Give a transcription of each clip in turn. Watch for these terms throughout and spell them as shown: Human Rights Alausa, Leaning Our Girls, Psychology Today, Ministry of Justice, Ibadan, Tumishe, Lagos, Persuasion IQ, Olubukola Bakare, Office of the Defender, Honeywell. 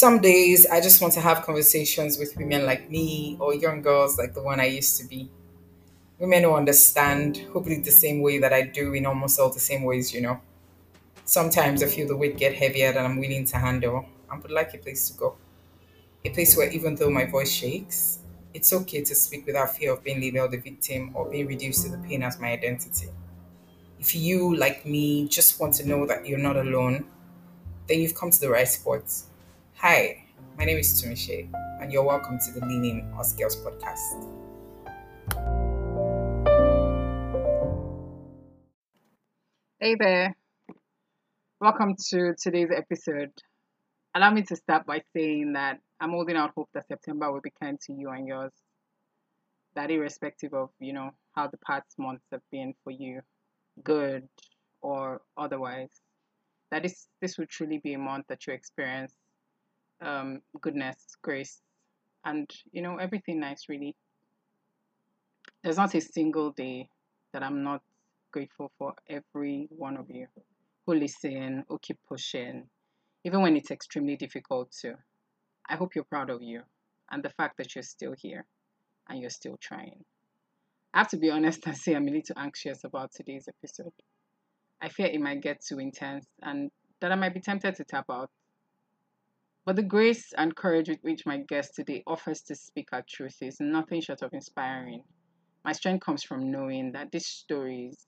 Some days I just want to have conversations with women like me or young girls like the one I used to be. Women who understand, who bleed the same way that I do in almost all the same ways. Sometimes I feel the weight get heavier than I'm willing to handle and would like a place to go. A place where even though my voice shakes, it's okay to speak without fear of being labeled a victim or being reduced to the pain as my identity. If you, like me, just want to know that you're not alone, then you've come to the right spot. Hi, my name is Tumishe, and you're welcome to the Leaning Our Girls podcast. Hey there, welcome to today's episode. Allow me to start by saying that I'm holding out hope that September will be kind to you and yours. That irrespective of, how the past months have been for you, good or otherwise, that this will truly be a month that you experience goodness, grace, and everything nice. Really, there's not a single day that I'm not grateful for every one of you who listen, who keep pushing, even when it's extremely difficult too. I hope you're proud of you and the fact that you're still here and you're still trying. I have to be honest and say I'm a little anxious about today's episode. I fear it might get too intense and that I might be tempted to tap out. But the grace and courage with which my guest today offers to speak her truth is nothing short of inspiring. My strength comes from knowing that these stories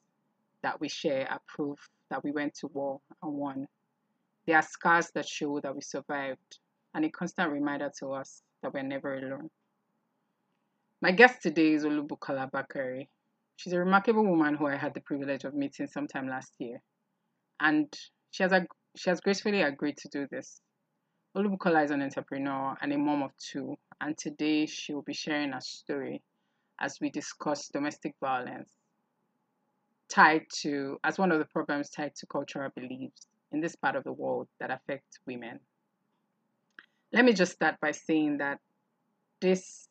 that we share are proof that we went to war and won. They are scars that show that we survived and a constant reminder to us that we're never alone. My guest today is Olubukola Bakare. She's a remarkable woman who I had the privilege of meeting sometime last year, and she has gracefully agreed to do this. Olubukola is an entrepreneur and a mom of two, and today she will be sharing her story as we discuss domestic violence as one of the problems tied to cultural beliefs in this part of the world that affect women. Let me just start by saying that this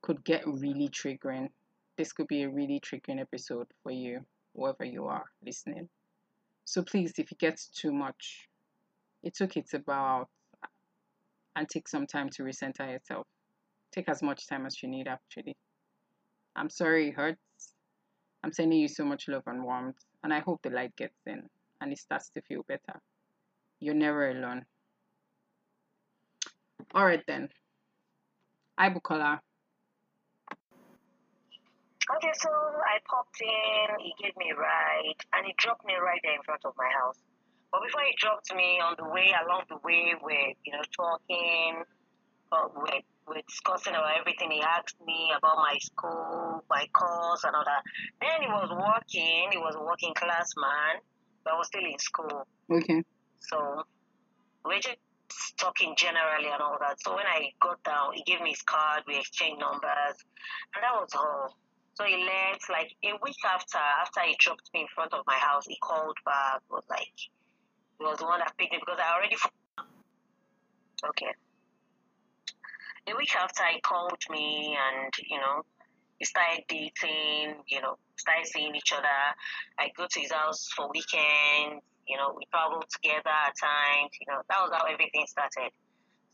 could get really triggering. This could be a really triggering episode for you, whoever you are listening. So please, if it gets too much, it's okay to bow out and take some time to recenter yourself. Take as much time as you need, actually. I'm sorry it hurts. I'm sending you so much love and warmth, and I hope the light gets in and it starts to feel better. You're never alone. All right, then. Hi, Bukola. Okay, so I popped in, he gave me a ride, and he dropped me right there in front of my house. But before he dropped me, along the way, we're, talking, we're discussing about everything. He asked me about my school, my course, and all that. Then he was a working class man, but I was still in school. Okay. So we're just talking generally and all that. So when I got down, he gave me his card, we exchanged numbers, and that was all. So he left, like, a week after he dropped me in front of my house, he called back, was the one that picked me, because I already... Okay. A week after, he called me, and, we started dating, started seeing each other. I go to his house for weekends, we traveled together at times, that was how everything started.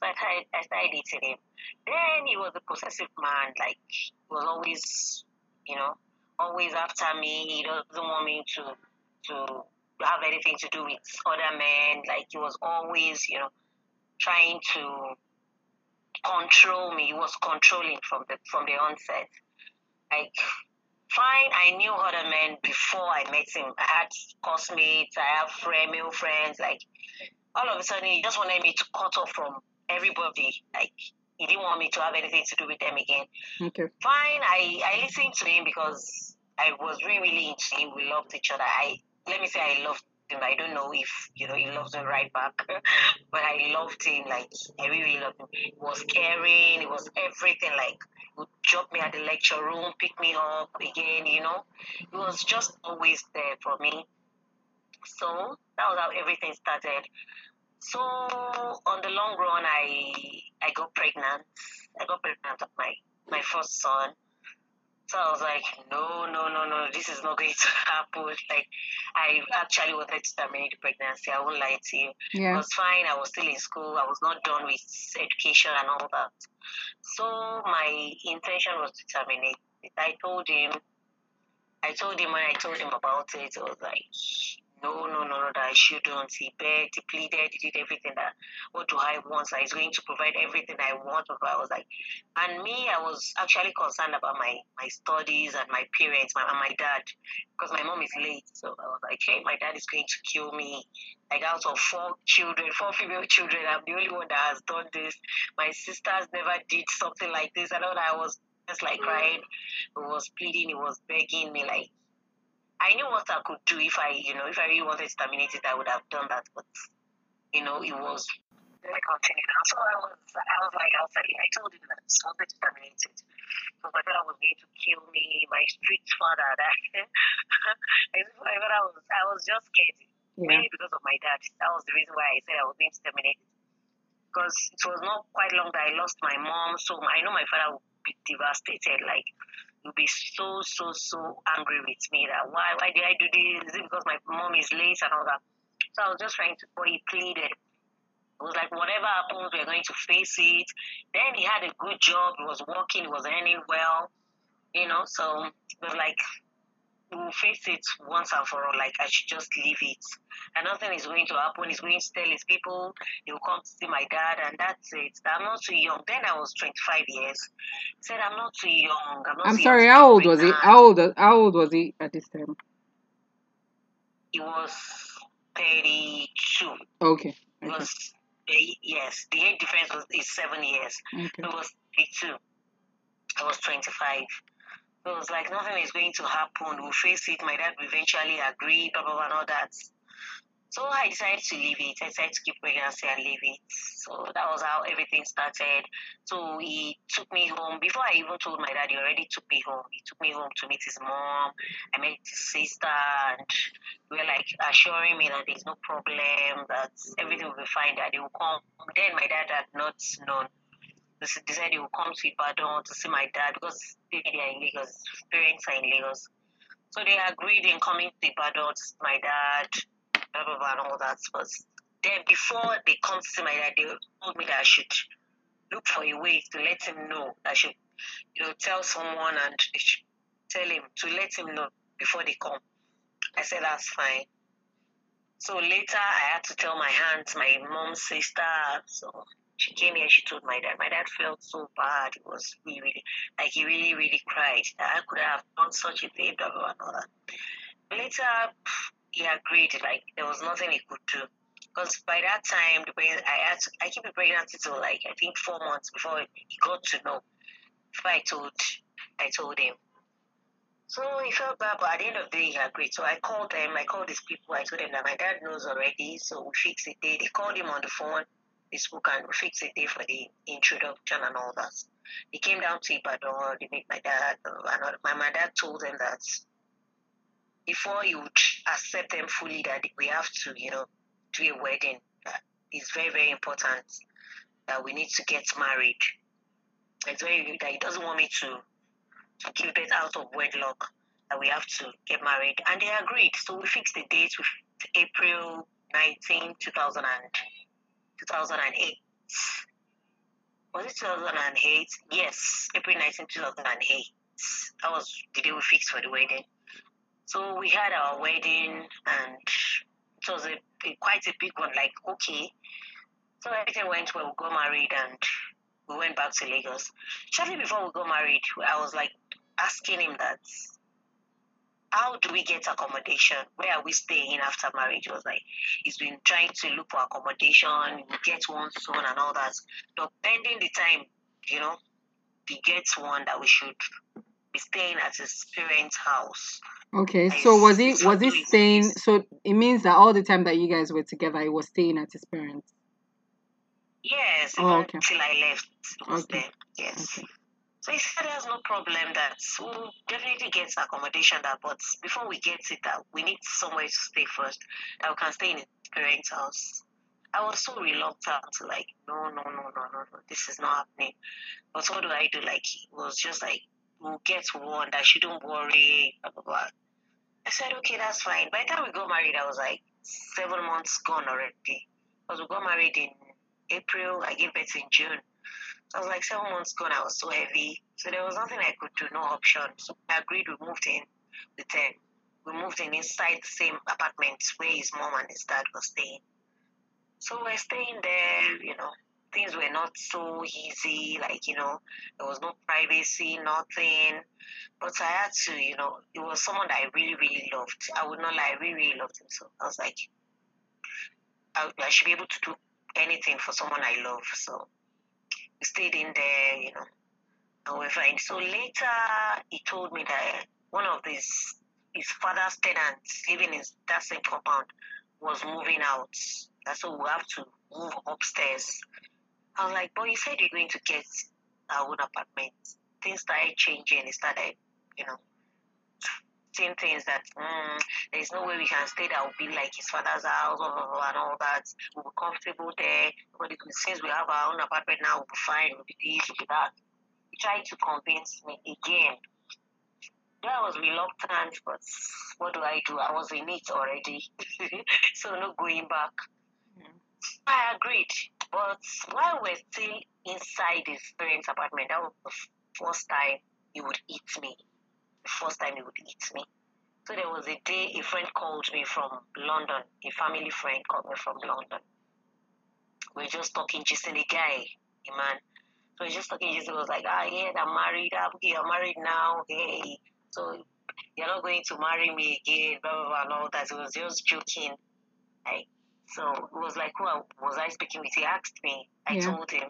But I started dating him. Then he was a possessive man, like, he was always... always after me. He doesn't want me to have anything to do with other men. Like, he was always, trying to control me. He was controlling from the onset. Like, fine, I knew other men before I met him. I had classmates, I have male friends. Like, all of a sudden, he just wanted me to cut off from everybody. Like, he didn't want me to have anything to do with them again. Okay. Fine, I listened to him because I was really into him. We loved each other. Let me say I loved him. I don't know if, he loves him right back. But I loved him. Like, I really loved him. He was caring. It was everything. Like, he would drop me at the lecture room, pick me up again, He was just always there for me. So, that was how everything started. So, on the long run, I got pregnant. I got pregnant of my first son. So I was like, no, this is not going to happen. Like, I actually wanted to terminate the pregnancy. I won't lie to you. Yeah. It was fine. I was still in school. I was not done with education and all that. So my intention was to terminate it. I told him when I told him about it, I was like, no, that I shouldn't. He begged, he pleaded, he did everything. That what do I want? So he's going to provide everything I want. I was like, and me, I was actually concerned about my studies and my parents, my dad, because my mom is late. So I was like, hey, my dad is going to kill me. Like, out of four female children, I'm the only one that has done this. My sisters never did something like this. And all I was just like crying. He was pleading, he was begging me, like, I knew what I could do if I really wanted to terminate it, I would have done that. But, it was very continuing. So I was like, I told him that I wanted to terminate it. So my brother was going to kill me, my strict father. I was just scared, mainly because of my dad. That was the reason why I said I was going to terminate it. Because it was not quite long that I lost my mom. So I know my father would be devastated, like, will be so angry with me that why did I do this? Is it because my mom is late and all that? So I was just trying to, but he pleaded. It was like, whatever happens, we're going to face it. Then he had a good job. He was working. He was earning well. So it was like, we'll face it once and for all. Like, I should just leave it. And nothing is going to happen. He's going to tell his people. He'll come to see my dad, and that's it. I'm not too young. Then I was 25 years. He said, I'm not too young. I'm sorry, how old was he? How old was he at this time? He was 32. Okay. He was, yes, the age difference is 7 years. Okay. He was 32. I was 25. It was like, nothing is going to happen. We'll face it. My dad will eventually agree, blah, blah, blah, and all that. So I decided to leave it. I decided to keep pregnancy and leave it. So that was how everything started. So he took me home. Before I even told my dad, he already took me home. He took me home to meet his mom. I met his sister, and we were like assuring me that there's no problem, that everything will be fine, that they will come. Then my dad had not known. They decided he would come to Ibadan to see my dad, because they are in Lagos, his parents are in Lagos. So they agreed in coming to Ibadan to see my dad, blah, blah, blah, and all that. But then before they come to see my dad, they told me that I should look for a way to let him know. I should, tell someone and tell him to let him know before they come. I said, that's fine. So later, I had to tell my aunt, my mom's sister, so... She came here, she told my dad. My dad felt so bad. It was really, like, he really, really cried. I could have done such a thing, blah, blah, blah. Later, he agreed, like, there was nothing he could do. Because by that time, I kept the pregnancy till, like, I think 4 months before he got to know. Before I told him. So he felt bad, but at the end of the day, he agreed. So I called them. I called these people. I told them that my dad knows already, so we fixed it. They called him on the phone. They spoke and fixed a day for the introduction and all that. They came down to Ibadan, they met my dad, and my dad told them that before he would accept them fully, that we have to, do a wedding. That is very, very important, that we need to get married. It's very, that he doesn't want me to give birth out of wedlock, that we have to get married. And they agreed. So we fixed the date with April 19, 2008. Was it 2008? Yes, April 19, 2008. That was the day we fixed for the wedding. So we had our wedding, and it was quite a big one, like, okay. So everything went well, we got married, and we went back to Lagos. Shortly before we got married, I was, like, asking him that, how do we get accommodation? Where are we staying after marriage? It was like, he's been trying to look for accommodation, we'll get one soon and all that. But pending the time, he gets one that we should be staying at his parents' house. Okay, so was he staying? So it means that all the time that you guys were together, he was staying at his parents? Yes, until I left, he was there, yes. Okay. So he said there's no problem, that we'll definitely get accommodation, that, but before we get it, that we need somewhere to stay first, that we can stay in his parents' house. I was so reluctant, like, no, this is not happening. But what do I do? Like, it was just like, we'll get one, that she don't worry, blah, blah, blah. I said, okay, that's fine. By the time we got married, I was like 7 months gone already. Because we got married in April, I gave birth in June. So I was like 7 months gone, I was so heavy. So there was nothing I could do, no option. So I agreed, we moved in with them. We moved in inside the same apartment where his mom and his dad were staying. So we're staying there, you know. Things were not so easy, like, you know, there was no privacy, nothing. But I had to, you know, it was someone that I really, really loved. I would not lie, I really, really loved him. So I was like, I should be able to do anything for someone I love. So we stayed in there, you know, and we're fine. So later, he told me that one of his father's tenants, living in that same compound, was moving out. That's so we have to move upstairs. I was like, but you said you're going to get our own apartment. Things started changing. It started, you know, seeing things that there's no way we can stay. That will be like his father's house, blah, blah, blah, and all that. We'll be comfortable there. But since we have our own apartment now, we'll be fine. We'll be this, we'll be that. He tried to convince me again. Yeah, I was reluctant, but what do? I was in it already. So no going back. I agreed. But while we're still inside his parents' apartment, that was the first time he would eat me. The first time he would eat me. So there was a day a friend called me from London. A family friend called me from London. We were just talking, gisting a guy, a man. So we were just talking, gisting. I was like, yeah, I'm married. Okay, I'm married now. Hey, so you're not going to marry me again, blah, blah, blah, and all that. He was just joking. Like, so it was like, who was I speaking with? He asked me. I told him,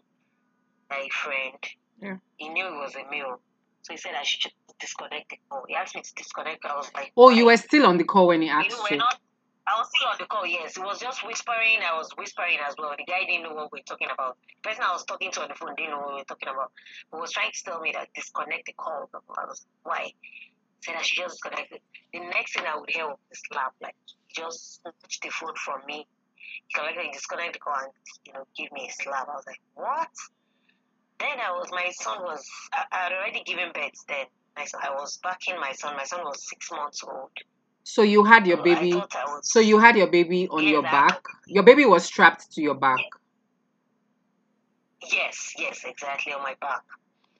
my friend. Yeah. He knew it was a male. So he said I should disconnect the call. He asked me to disconnect. I was like, oh, you were still on the call when he asked you? I was still on the call, yes. He was just whispering. I was whispering as well. The guy didn't know what we were talking about. The person I was talking to on the phone didn't know what we were talking about. He was trying to tell me that disconnect the call. I was like, why? He said I should just disconnect it. The next thing I would hear was this slap. Like, he just snatched the phone from me. He disconnected the call and, you know, give me a slap. I was like, what? Then my son was, I had already given birth then. I was backing my son. My son was 6 months old. So you had your baby. So you had your baby on your back. Your baby was strapped to your back. Yes, yes, exactly, on my back.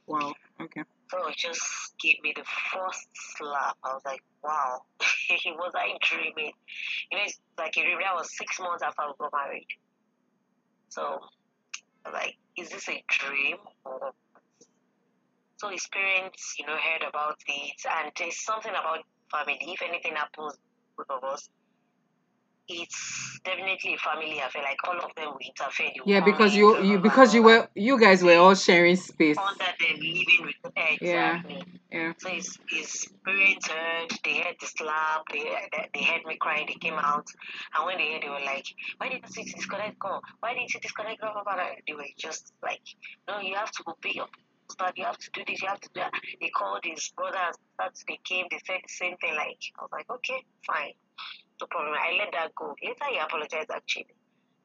Wow. Okay. So it just gave me the first slap. I was like, wow, was I dreaming? You know, it's like a dream. That was 6 months after we got married. So I was like, is this a dream? So his parents, you know, heard about it, and there's something about family. If anything happens to both of us, it's definitely a family affair. Like all of them will interfere. Yeah, because you guys were all sharing space. Under them living with exactly. Yeah. So his parents heard. They heard the slap. They heard me crying. They came out, and when they heard, they were like, "Why didn't you disconnect? Call? Why didn't you disconnect?" They were just like, "No, you have to go pick up. You have to do this. You have to do that." They called his brothers. They came. They said the same thing. Like I was like, "Okay, fine." No problem. I let that go. Later, he apologized actually,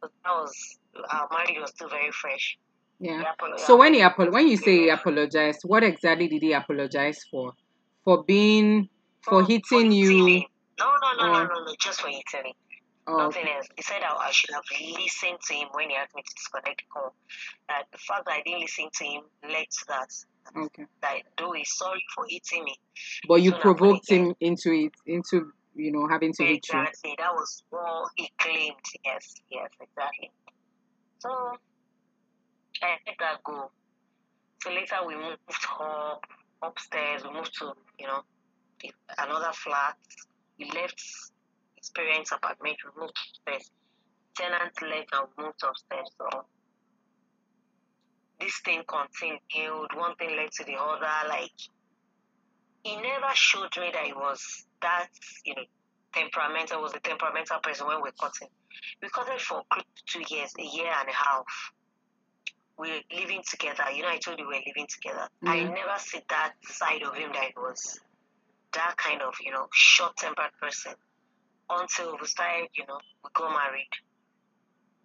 but that was our marriage was still very fresh. Yeah. So when you say he apologized, what exactly did he apologize for? For hitting you? Me. No, just for hitting me. Oh. Nothing else. He said I should have listened to him when he asked me to disconnect the call. That the fact that I didn't listen to him led to that. Okay. That though he's sorry for hitting me, but you provoked him into. You know, having to hit you. Exactly, that was what he claimed. Yes, yes, exactly. So I let that go. So later we moved upstairs. We moved to, you know, another flat. We left his parents' apartment. We moved upstairs. Tenant left and we moved upstairs. So this thing continued. One thing led to the other. Like he never showed me that he was. That, you know, temperamental, was a temperamental person when we cutting. We cutting for close to 2 years, a year and a half. We were living together. You know, I told you we were living together. Mm-hmm. I never see that side of him that he was that kind of, you know, short-tempered person until we started, you know, we got married.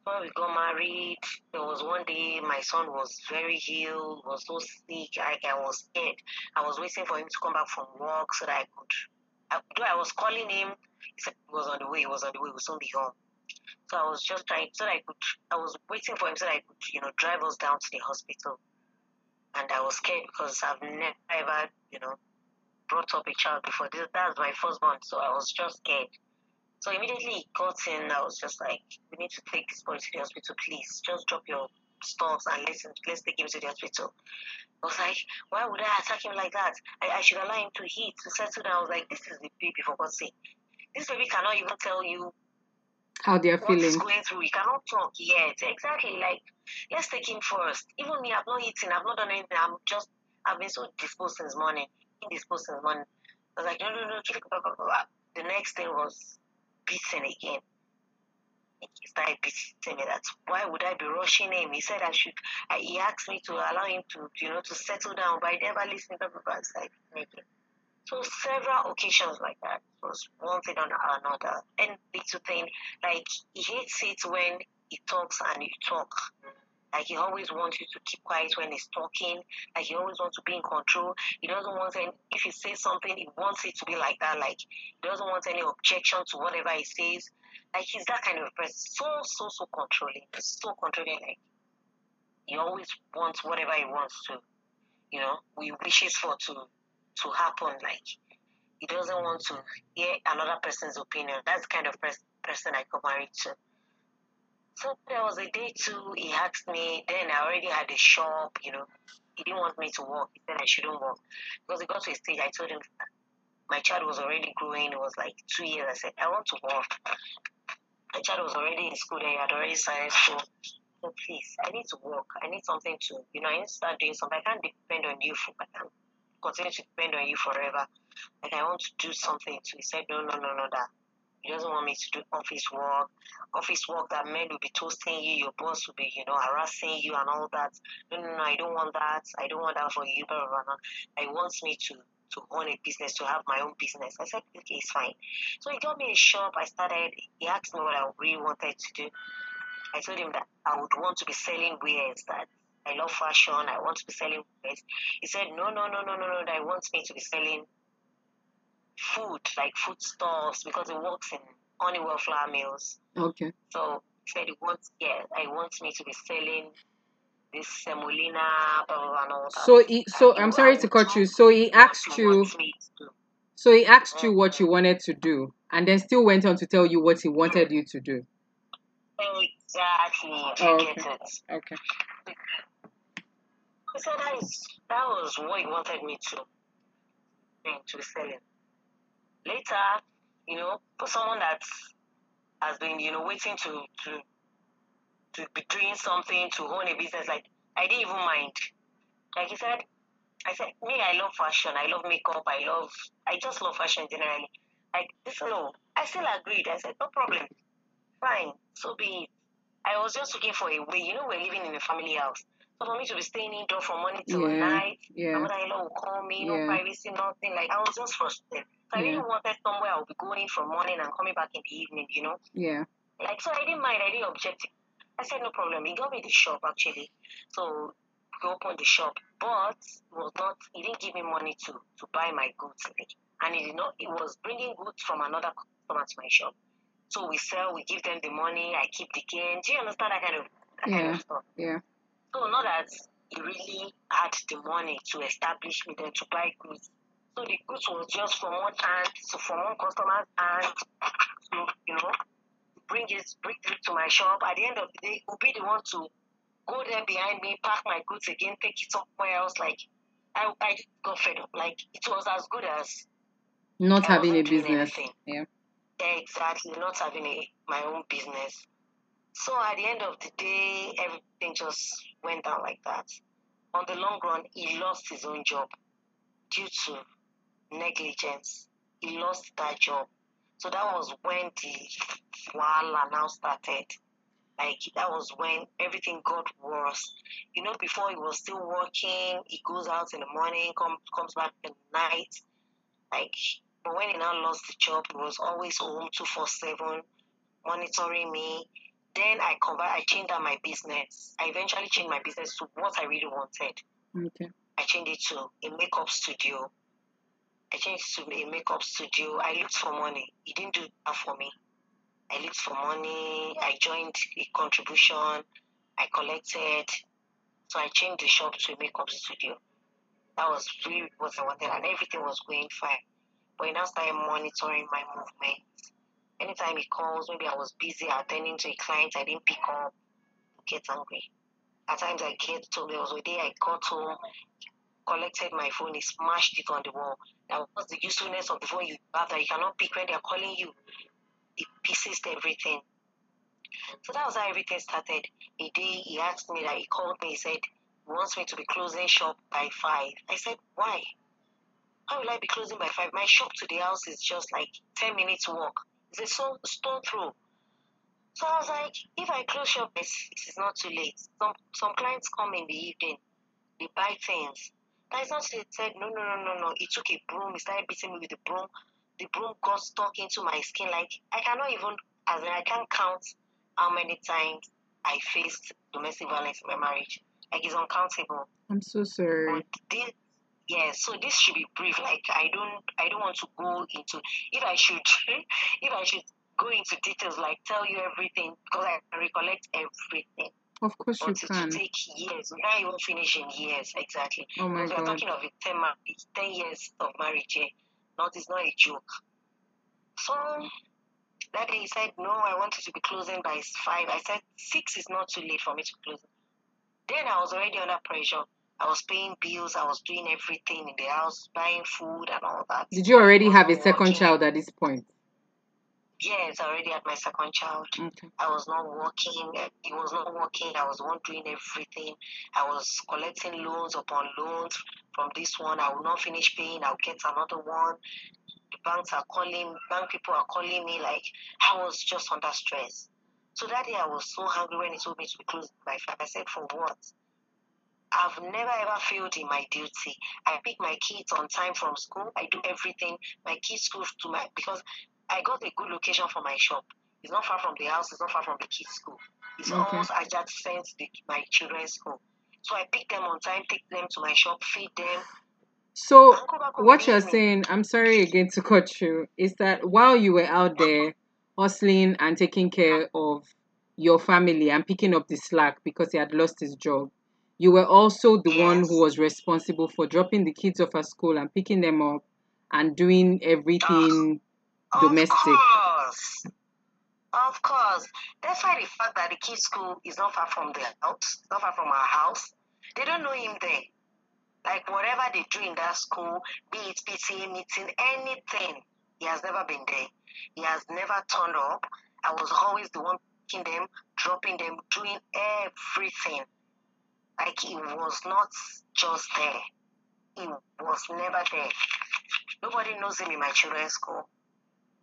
When we got married, there was one day my son was very ill, was so sick, I was scared. I was waiting for him to come back from work so that I was calling him. He said he was on the way, we'll soon be home. So I was just trying, I was waiting for him so that I could, drive us down to the hospital. And I was scared because I've never ever, brought up a child before. That was my firstborn, so I was just scared. So immediately he got in, I was just like, we need to take this boy to the hospital, please. Just drop your stocks and let's take him to the hospital. I was like, why would I attack him like that? I should allow him to heat, to settle down. I was like, this is the baby, for God's sake. This baby cannot even tell you how they are feeling. What is going through. He cannot talk yet. Exactly. Like, let's take him first. Even me, I've not eaten. I've not done anything. I've been so disposed since morning. I was like, no. The next thing was beating again. He started beating me. That's why would I be rushing him? He said he asked me to allow him to, to settle down, but I never listened to people. It's like, making. So several occasions like that, it was one thing on another. And little thing, like he hates it when he talks and you talk. Like he always wants you to keep quiet when he's talking. Like he always wants to be in control. He doesn't want any, if he says something, he wants it to be like that. Like he doesn't want any objection to whatever he says. Like he's that kind of person. So controlling. He's so controlling. Like he always wants whatever he wants to, he wishes for to happen. Like he doesn't want to hear another person's opinion. That's the kind of person I got married to. So there was a day too, he asked me, then I already had a shop, he didn't want me to work. He said I shouldn't work. Because it got to a stage, I told him that my child was already growing, it was like 2 years. I said, I want to work. My child was already in school, then he had already started school. So please, I need to work. I need something to, I need to start doing something. I can't depend on you. I can't continue to depend on you forever. Like I want to do something too. He said, no, that. He doesn't want me to do office work that men will be toasting you, your boss will be, harassing you and all that. No, I don't want that. I don't want that for you. I want me to own a business, to have my own business. I said, okay, it's fine. So he got me a shop. I started, he asked me what I really wanted to do. I told him that I would want to be selling wares, that I love fashion, I want to be selling wares. He said, no, that I want me to be selling food, like food stores, because he works in Honeywell flour mills. Okay. So he said I want me to be selling this semolina, blah blah blah, and all that. I'm sorry to cut you. So he asked you what you wanted to do, and then still went on to tell you what he wanted you to do. Exactly. Okay. So that was what he wanted me to be selling. Later, for someone that has been, waiting to be doing something, to own a business, like, I didn't even mind. Like I said, me, I love fashion, I love makeup, I just love fashion generally. Like, I still agreed. I said, no problem. Fine, so be it. I was just looking for a way, we're living in a family house. So for me to be staying indoor from morning till night, my mother-in-law will call me, no privacy, nothing. Like, I was just frustrated. So I really wanted somewhere I'll be going from morning and coming back in the evening, Yeah. Like, so I didn't mind, I didn't object. I said, no problem. He got me the shop, actually. So we opened the shop. But he didn't give me money to buy my goods. Like, and it was bringing goods from another customer to my shop. So we sell, we give them the money, I keep the gain. Do you understand that kind of stuff? Yeah. So not that he really had the money to establish me then to buy goods. So the goods was just from one hand, so from one customer's hand, bring it to my shop. At the end of the day, he'll be the one to go there behind me, pack my goods again, take it somewhere else. Like, I got fed up. Like, it was as good as not having a business. Yeah. Exactly, not having my own business. So at the end of the day, everything just went down like that. On the long run, he lost his own job due to negligence. He lost that job. So that was when the wahala now started. Like, that was when everything got worse. Before he was still working, he goes out in the morning, comes back at night. Like, but when he now lost the job, he was always home 24/7, monitoring me. Then I changed out my business. I eventually changed my business to what I really wanted. Okay. I changed it to a makeup studio. I looked for money. It didn't do that for me. I looked for money. I joined a contribution. I collected. So I changed the shop to a makeup studio. That was really what I wanted, and everything was going fine. But when I started monitoring my movement, anytime he calls, maybe I was busy attending to a client, I didn't pick up, I get angry. At times I get told, there was a day I got home, collected my phone, he smashed it on the wall. Now, what's the usefulness of the phone you have that you cannot pick when they're calling you? It pieces everything. So that was how everything started. A day he asked me, that he called me, he said, wants me to be closing shop by 5. I said, why? How will I be closing by 5? My shop to the house is just like 10 minutes walk. It's a stone throw. So I was like, if I close shop by 6, it's not too late. Some clients come in the evening, they buy things. That is not too late. He said, no. He took a broom, he started beating me with the broom. The broom got stuck into my skin. Like, I can't count how many times I faced domestic violence in my marriage. Like, it's uncountable. I'm so sorry. So this should be brief. Like, I don't want to go into, if I should go into details, like tell you everything, because I can recollect everything. Of course you can. It will take years. Now you won't finish in years, exactly. Oh my God. We're talking of 10 years of marriage, eh? Not, it's not a joke. So that day he said, no, I wanted to be closing by 5. I said 6 is not too late for me to close. Then I was already under pressure. I was paying bills. I was doing everything in the house, buying food and all that. Did you already have a second child at this point? Yes, I already had my second child. Okay. I was not working. It was not working. I was not doing everything. I was collecting loans upon loans from this one. I will not finish paying. I'll get another one. The banks are calling. Bank people are calling me. Like, I was just under stress. So that day I was so hungry when he told me to be closed by 5. I said, for what? I've never ever failed in my duty. I pick my kids on time from school. I do everything. My kids go to my, because I got a good location for my shop. It's not far from the house. It's not far from the kids' school. It's almost adjacent to my children's school. So I pick them on time, take them to my shop, feed them. So what you're saying, I'm sorry again to cut you, is that while you were out there hustling and taking care of your family and picking up the slack because he had lost his job, you were also the one who was responsible for dropping the kids off at school and picking them up and doing everything domestic. Of course. That's why the fact that the kids' school is not far from their house, not far from our house, they don't know him there. Like, whatever they do in that school, be it PTA meeting, anything, he has never been there. He has never turned up. I was always the one picking them, dropping them, doing everything. Like, he was not just there. He was never there. Nobody knows him in my children's school.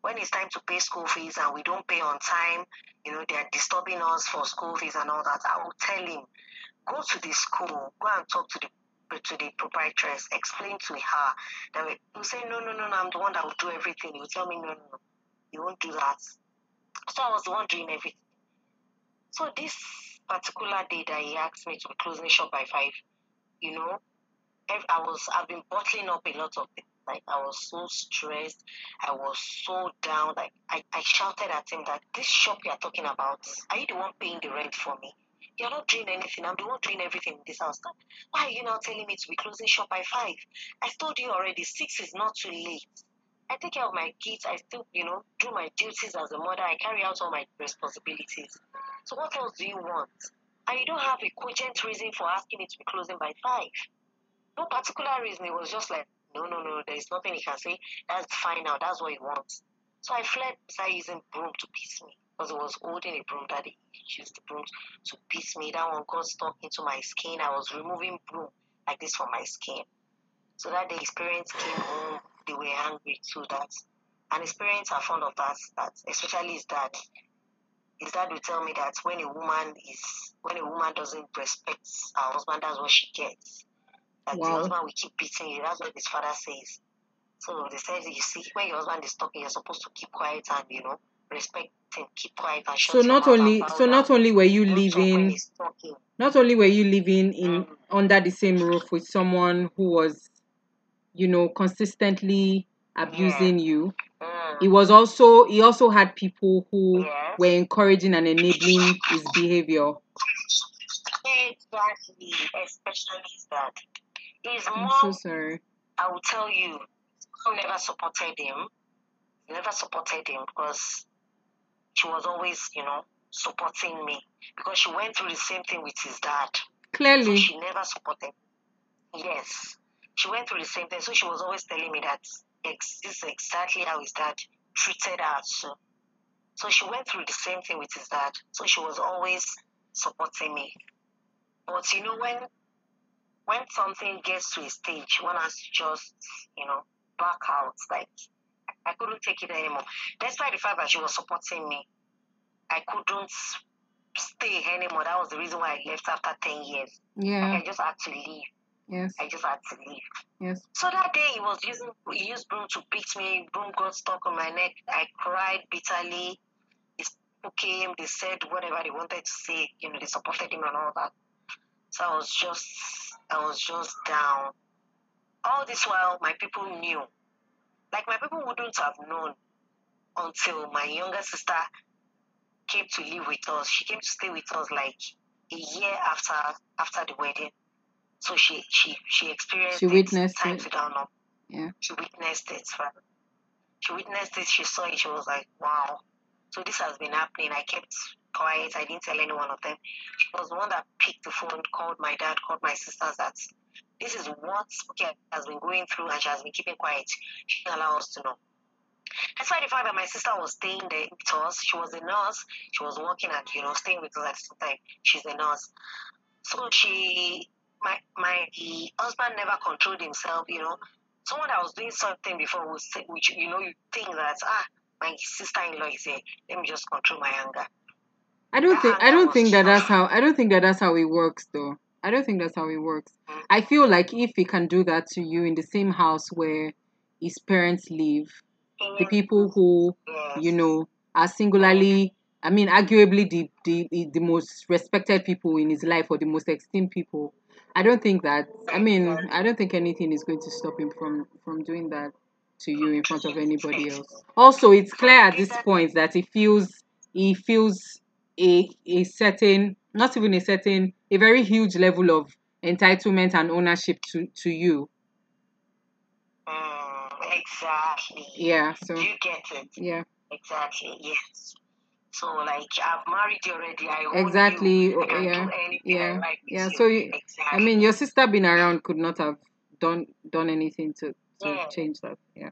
When it's time to pay school fees and we don't pay on time, they are disturbing us for school fees and all that, I will tell him, go to the school, go and talk to the proprietress, explain to her. That he'll say, no, I'm the one that will do everything. He'll tell me, no, you won't do that. So I was the one doing everything. So this particular day that he asked me to be closing shop by 5, I've been bottling up a lot of things. Like, I was so stressed, I was so down. Like, I shouted at him that this shop you are talking about, are you the one paying the rent for me? You're not doing anything. I'm the one doing everything in this house. Why are you now telling me to be closing shop by 5? I told you already, 6 is not too late. I take care of my kids. I still, do my duties as a mother. I carry out all my responsibilities. So what else do you want? And you don't have a cogent reason for asking me to be closing by 5. No particular reason. It was just like, no, there is nothing he can say. That's fine now. That's what he wants. So I fled beside using broom to beat me, because he was holding a broom that he used the broom to beat me. That one got stuck into my skin. I was removing broom like this from my skin. So that day his parents came home. They were angry too, that. And his parents are fond of that, especially his dad. His dad will tell me that when a woman doesn't respect her husband, that's what she gets. That the husband will keep beating you. That's what his father says. So they said, you see, when your husband is talking, you're supposed to keep quiet and respecting, keep quiet and shut not only were you living in under the same roof with someone who was, you know, consistently abusing you, he also had people who were encouraging and enabling his behavior. Exactly, especially that. His mom, I'm so sorry. I will tell you, mom never supported him. Because she was always, you know, supporting me. Because she went through the same thing with his dad. Clearly. So she never supported me. Yes. She went through the same thing. So she was always telling me that this is exactly how his dad treated her. So she went through the same thing with his dad. So she was always supporting me. But, you know, when something gets to a stage, one has to just, you know, back out. Like, I couldn't take it anymore. Despite the fact that she was supporting me, I couldn't stay anymore. That was the reason why I left after 10 years. Yeah. Like I just had to leave. Yes. Yes. So that day he used broom to beat me. Broom got stuck on my neck. I cried bitterly. His people came. They said whatever they wanted to say. You know, they supported him and all that. So I was just down. All this while, my people knew. Like, my people wouldn't have known until my younger sister came to live with us. She came to stay with us like a year after the wedding. So she experienced it. She witnessed it. Yeah. She witnessed it. She saw it. She was like, wow. So this has been happening. I kept quiet. I didn't tell any one of them. She was the one that picked the phone, called my dad, called my sisters. That this is what Spooky has been going through, and she has been keeping quiet. She didn't allow us to know. Despite the fact that my sister was staying there with us, she was a nurse. She was working and, you know, staying with us at the time. She's a nurse. So my husband never controlled himself, you know. Someone that was doing something before would say, which, you know, you think that, my sister-in-law is here. Let me just control my anger. I don't think that's how it works. I feel like if he can do that to you in the same house where his parents live, the people who, you know, are singularly, I mean, arguably the most respected people in his life or the most esteemed people, I don't think anything is going to stop him from doing that to you in front of anybody else. Also, it's clear at this point that he feels a very huge level of entitlement and ownership to you. Exactly. Yeah. So you get it. Yeah. Exactly. Yes. So like, I've married you already. I own you. I can't do anything I like with you. So you, exactly. I mean, your sister being around could not have done anything to change that. Yeah.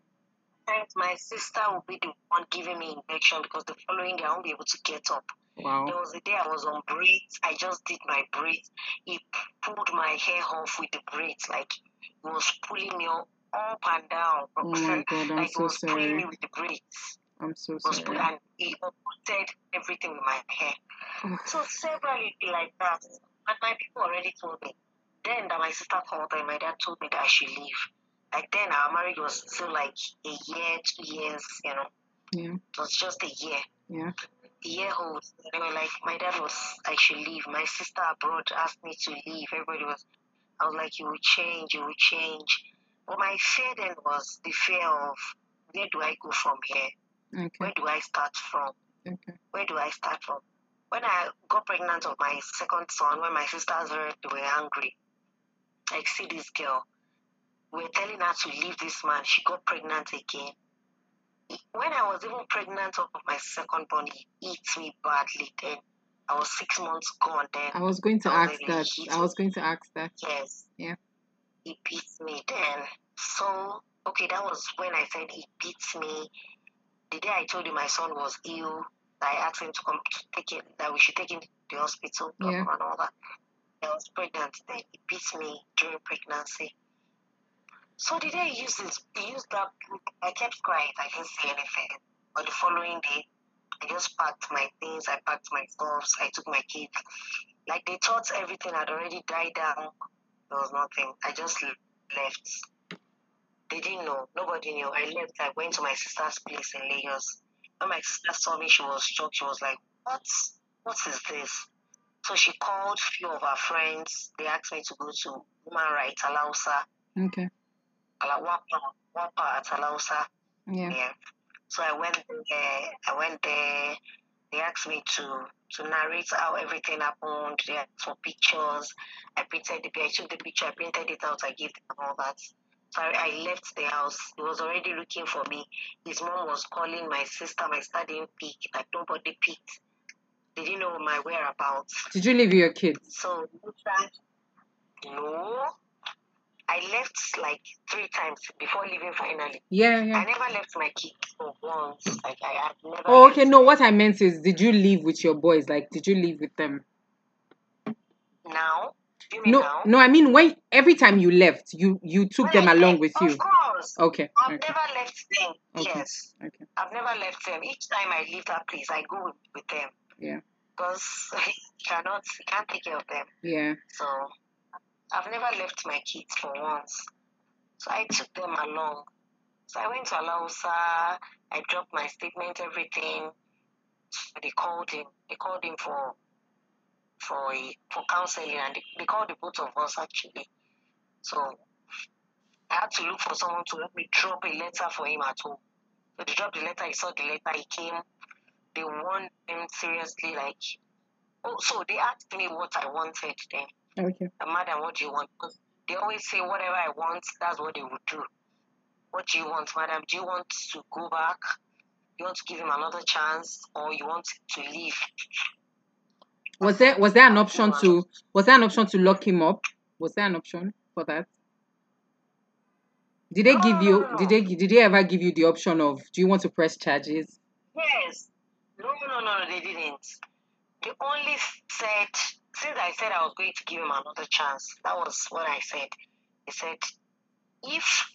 Sometimes my sister will be the one giving me injection because the following day I won't be able to get up. Wow. There was a day I was on braids. I just did my braids. He pulled my hair off with the braids. Like, he was pulling me up and down. Oh my God, I'm so sorry. He was pulling me with the braids. I'm so sorry. And he uploaded everything with my hair. Oh. So severally like that. And my people already told me. Then that my sister called and my dad told me that I should leave. Like then our marriage was still like a year, 2 years, you know. Yeah. It was just a year. Yeah. Year-old, they were like, my dad was, I should leave. My sister abroad asked me to leave. Everybody was, I was like, you will change. But my fear then was the fear of, where do I go from here? Okay. Where do I start from? Okay. When I got pregnant of my second son, when my sisters heard, they were angry. Like, see this girl. We're telling her to leave this man. She got pregnant again. When I was even pregnant of my second born, he eats me badly. Then I was 6 months gone. Then I was going to ask that. Yes. Yeah. He beats me then. So okay, that was when I said he beats me. The day I told him my son was ill, I asked him to come to take him. That we should take him to the hospital and all that. I was pregnant. Then he beats me during pregnancy. So the day he used that, I kept quiet. I didn't say anything. On the following day, I just packed my things. I packed my gloves. I took my kids. Like, they thought everything had already died down. There was nothing. I just left. They didn't know. Nobody knew. I left. I went to my sister's place in Lagos. When my sister saw me, she was shocked. She was like, what is this? So she called a few of her friends. They asked me to go to Human Rights Alausa. Okay. Wapa at Alausa. Yeah. Yeah. So I went there. They asked me to narrate how everything happened. They asked for pictures. I took the picture. I printed it out. I gave them all that. So I left the house. He was already looking for me. His mom was calling my sister. My sister didn't pick. Like nobody picked. They didn't know my whereabouts. Did you leave your kids? So no, I left like 3 times before leaving finally. Yeah, yeah. I never left my kids for once. Like I had never. Oh, okay. No, what I meant is, did you leave with your boys? Like, did you leave with them? Now. No, I mean, when every time you left, you took them along with you. Of course. Okay. I've never left them. Okay. Yes. Okay. I've never left them. Each time I leave that place, I go with them. Yeah. Because you can't take care of them. Yeah. So I've never left my kids for once. So I took them along. So I went to Alausa. I dropped my statement, everything. So they called him. They called him for counseling, and they called the both of us actually. So I had to look for someone to help me drop a letter for him at home. So they dropped the letter, he saw the letter, he came, they warned him seriously, like, oh, so they asked me what I wanted then. Okay. Madam, what do you want? Because they always say whatever I want, that's what they would do. What do you want, madam? Do you want to go back? You want to give him another chance, or you want to leave? Was there an option to lock him up? Was there an option for that? Did they ever give you the option of, do you want to press charges? Yes. No, they didn't. They only said, since I said I was going to give him another chance, that was what I said. They said if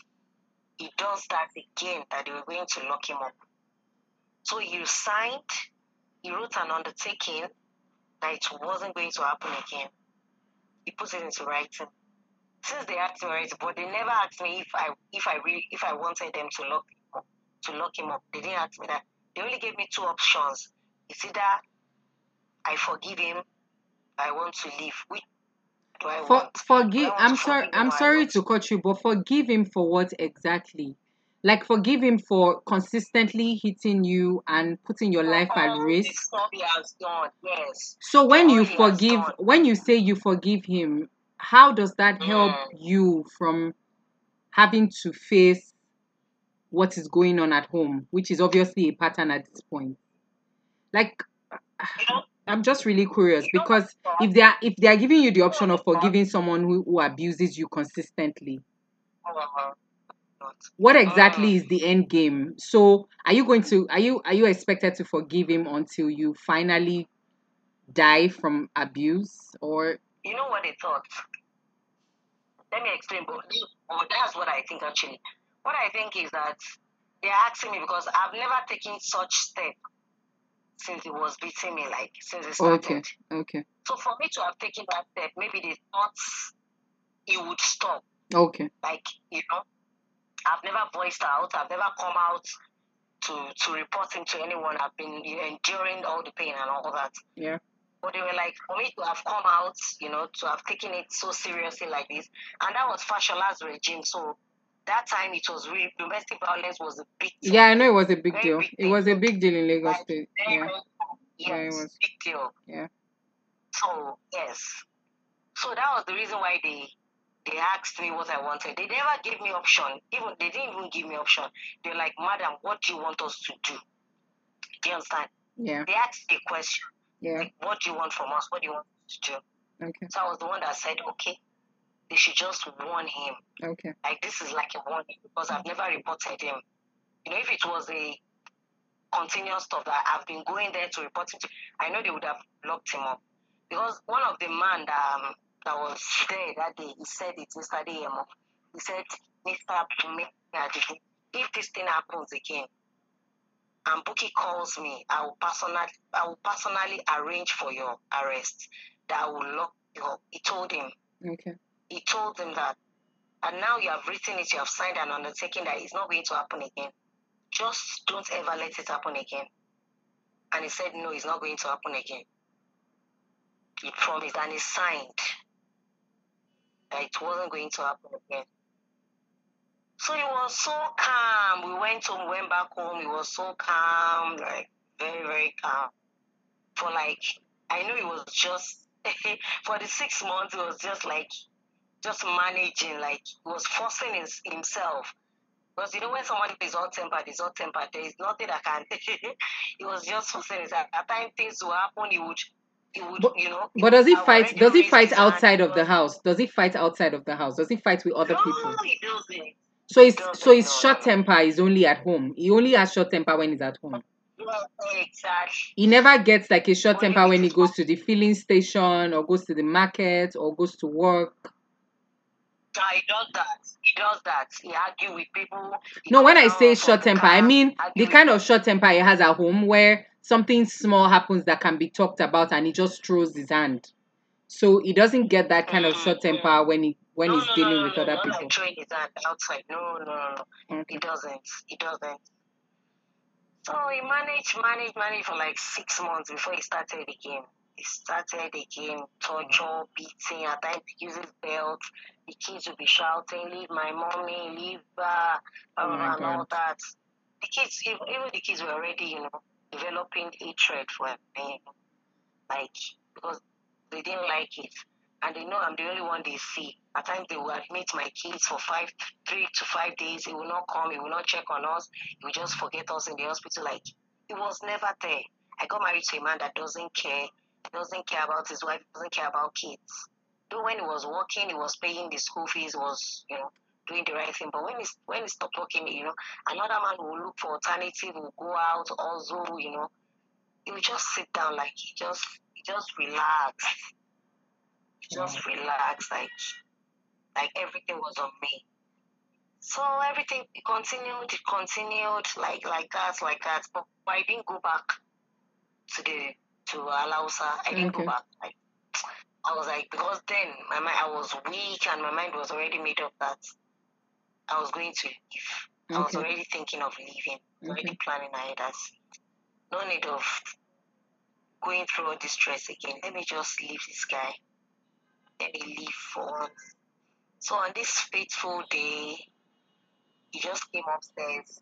he does that again, that they were going to lock him up. So you signed, you wrote an undertaking that it wasn't going to happen again. He put it into writing. Since they asked me already, but they never asked me if I wanted them to lock him up. They didn't ask me that. They only gave me 2 options. It's either I forgive him, I want to leave. Which do I want? I'm sorry to cut you, but forgive him for what exactly? Like, forgive him for consistently hitting you and putting your life at risk. He has done, yes. So when you say you forgive him, how does that help you from having to face what is going on at home, which is obviously a pattern at this point? Like, I'm just really curious, because if they are giving you the option of forgiving someone who abuses you consistently, what exactly is the end game? So are you expected to forgive him until you finally die from abuse? Or you know what they thought? Let me explain, but that's what I think actually. What I think is that they're asking me because I've never taken such step since he was beating me, like since it started. Okay. So for me to have taken that step, maybe they thought it would stop. Okay. Like, you know, I've never voiced out. I've never come out to report him to anyone. I've been enduring all the pain and all that. Yeah. But they were like, for me to have come out, you know, to have taken it so seriously like this. And that was Fashola's regime. So that time it was really, domestic violence was a big deal. Yeah, I know it was a big deal. It was a big deal in Lagos State. Yeah. Yeah, it was a big deal. Yeah. So, yes. So that was the reason why they asked me what I wanted. They never gave me option. They didn't even give me option. They're like, madam, what do you want us to do? Do you understand? Yeah. They asked a question. Yeah. Like, what do you want from us? What do you want us to do? Okay. So I was the one that said, okay, they should just warn him. Okay. Like, this is like a warning, because I've never reported him. You know, if it was a continuous stuff that I've been going there to report him to, I know they would have locked him up. Because one of the man that was there that day, he said it yesterday, he said, Mr. if this thing happens again, and Buki calls me, I will personally arrange for your arrest, that I will lock you up. He told him. Okay. He told them that, and now you have written it, you have signed an undertaking that it's not going to happen again. just don't ever let it happen again. And he said, no, it's not going to happen again. He promised and he signed that it wasn't going to happen again. So he was so calm. We went home, went back home. He was so calm, like very, very calm. For like, I knew it was just, for the 6 months, it was just like, just managing, like he was forcing himself. Because you know when somebody is hot-tempered, there is nothing that can. He was just forcing himself. At times things will happen, But does he fight? Does he fight outside of the house? Does he fight with other people? No, he doesn't. So his short temper is only at home. He only has short temper when he's at home. Exactly. He never gets like a short temper when he goes to the filling station or goes to the market or goes to work. He does that. He argues with people. No, when I say short temper, I mean the kind of short temper he has at home where something small happens that can be talked about and he just throws his hand. So he doesn't get that kind of short temper when he's dealing with other people. Like throwing his hand outside. No. He doesn't. So he managed for like 6 months before he started again. Torture, beating, at times he uses belt. The kids will be shouting, leave my mommy, leave her, and all that. The kids, even the kids were already, developing hatred for me. Like, because they didn't like it. And they know I'm the only one they see. At times they will admit my kids for 3 to 5 days. He will not come, he will not check on us. He will just forget us in the hospital. Like, it was never there. I got married to a man that doesn't care. He doesn't care about his wife, doesn't care about kids. Though when he was working, he was paying the school fees, was, doing the right thing. But when he stopped working, another man will look for alternative, will go out, also, he will just sit down, like he just relaxed. Like everything was on me. So everything continued like that. But I didn't go back to Alausa. I didn't go back. I was like, because then I was weak and my mind was already made up that I was going to leave. I was already thinking of leaving, already planning ahead. No need of going through all this stress again. Let me just leave this guy. Let me leave for once. So on this fateful day, he just came upstairs.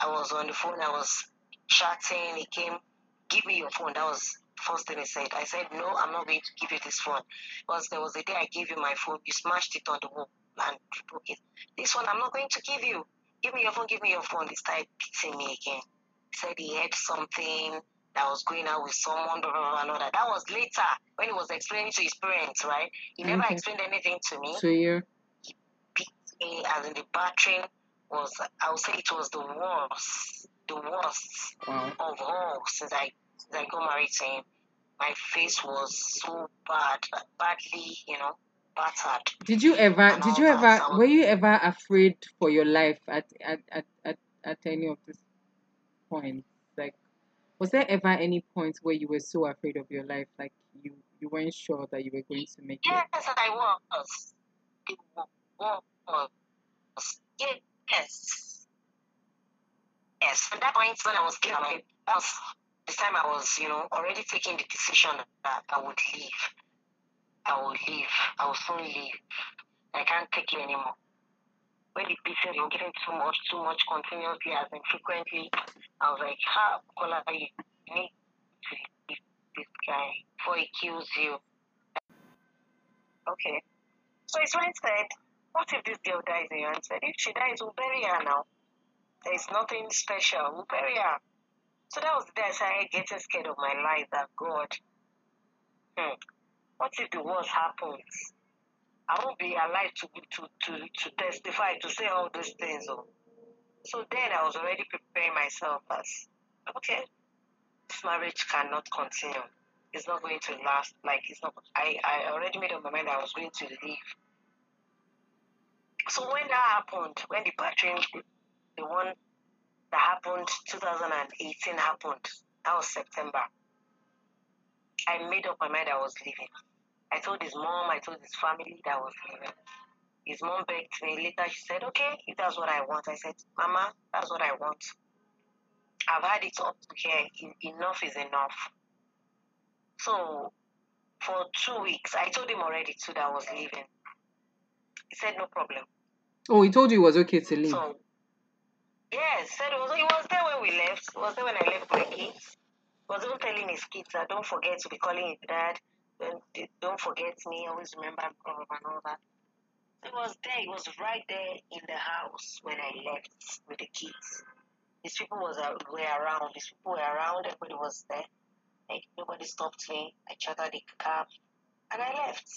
I was on the phone. I was chatting. He came, give me your phone. That was first thing he said. I said, no, I'm not going to give you this phone. Because there was a day I gave you my phone, you smashed it on the wall and broke it. This one I'm not going to give you. Give me your phone. He started beating me again. He said he had something that was going out with someone, blah, blah, blah, blah. That was later when he was explaining to his parents, right? He never explained anything to me. So he beat me, as in the battering was, I would say it was the worst of all since I got married to him. My face was so badly, battered. Were you ever afraid for your life at any of these points? Like, was there ever any point where you were so afraid of your life, like you weren't sure that you were going to make it? Yes, I was. Yes. Yes. At that point when I was scared, this time I was, already taking the decision that I would leave. I will soon leave. I can't take it anymore. When the pieces were getting too much continuously, as in frequently, I was like, Kola, you need to leave this guy before he kills you. Okay. So his friend said, what if this girl dies? And I said, if she dies, we'll bury her now. There's nothing special. We'll bury her. So that was the day I started getting scared of my life, that God, what if the worst happens? I won't be alive to testify, to say all those things. So then I was already preparing myself as, okay, this marriage cannot continue. It's not going to last. Like, it's not. I already made up my mind I was going to leave. So when that happened, when the battering, the one that happened, 2018 happened. That was September. I made up my mind I was leaving. I told his mom, I told his family that I was leaving. His mom begged me. Later she said, okay, if that's what I want. I said, Mama, that's what I want. I've had it up to here. Enough is enough. So for 2 weeks, I told him already too that I was leaving. He said, no problem. Oh, he told you it was okay to leave? So, yes, said he was there when we left. He was there when I left my kids. He was even telling his kids that don't forget to be calling his dad. Don't forget me. Always remember and all that. He was there. He was right there in the house when I left with the kids. These people were around. These people were around. Everybody was there. Like, nobody stopped me. I chartered the cab and I left.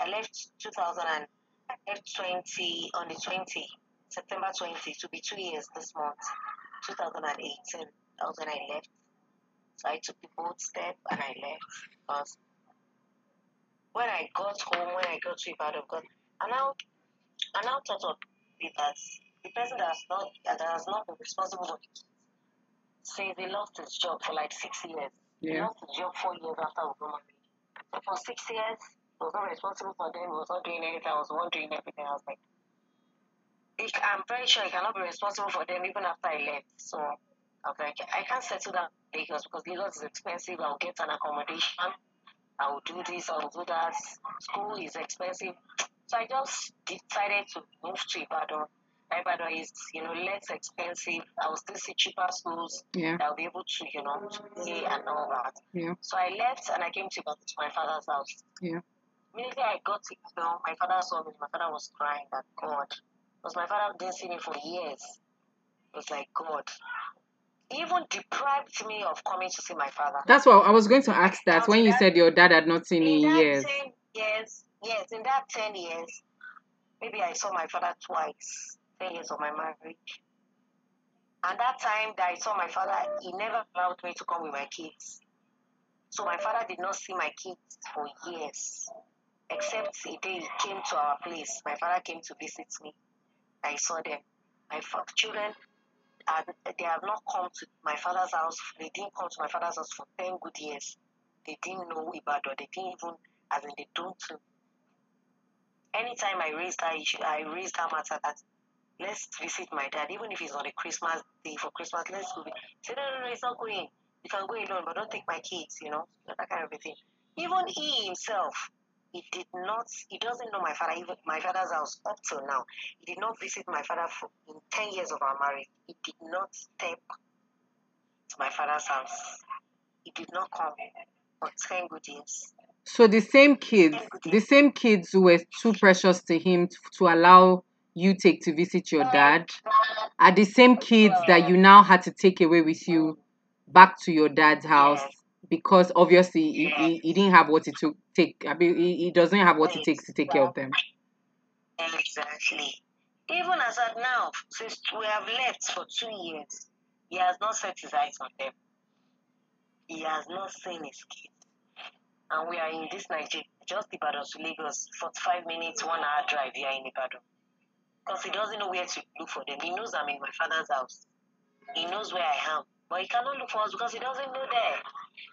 I left 2020 on the 20th, September 20th, to be 2 years this month, 2018. That was when I left. So I took the bold step and I left. Because when I got home, when I got to Ibadan, I now thought of it as the person that has not been responsible for it. Since he lost his job for like 6 years. Yeah. He lost his job 4 years after we got married. So for 6 years, he was not responsible for them. He was not doing anything. I was the one doing everything. I was like, I'm very sure I cannot be responsible for them even after I left. So I was like, I can't settle down in Lagos because Lagos is expensive. I'll get an accommodation. I will do this. I will do that. School is expensive. So I just decided to move to Ibadan. Ibadan is, less expensive. I will still see cheaper schools. Yeah. I'll be able to, to pay and all that. Yeah. So I left and I came to Ibadan to my father's house. Yeah. Immediately I got to Ibadan, my father saw me. My father was crying that God, because my father didn't see me for years. It was like God. He even deprived me of coming to see my father. That's what I was going to ask. That when you said your dad had not seen me in years. 10 years. Yes, in that 10 years, maybe I saw my father twice. 10 years of my marriage. And that time that I saw my father, he never allowed me to come with my kids. So my father did not see my kids for years, except a day he came to our place. My father came to visit me. I saw them. My children, they have not come to my father's house. They didn't come to my father's house for 10 good years. They didn't know Ibadan. They didn't even, as in they don't know. Anytime I raised that issue, I raised that matter that let's visit my dad, even if it's on a Christmas day for Christmas, let's go. He said, no, it's not going. You can go alone, but don't take my kids, that kind of thing. Even he himself, he doesn't know my father, even my father's house up till now. He did not visit my father in 10 years of our marriage. He did not step to my father's house. He did not come for 10 good years. So the same kids were too precious to him to allow you take to visit your dad are the same kids that you now had to take away with you back to your dad's house because obviously he didn't have what it took. He doesn't have what it takes to take care of them. Exactly. Even as at now, since we have left for 2 years, he has not set his eyes on them. He has not seen his kids. And we are in this Nigeria, just Ibadan to Lagos, 45 minutes, 1 hour drive here in Ibadan. Because he doesn't know where to look for them. He knows I'm in my father's house. He knows where I am. But he cannot look for us because he doesn't know there.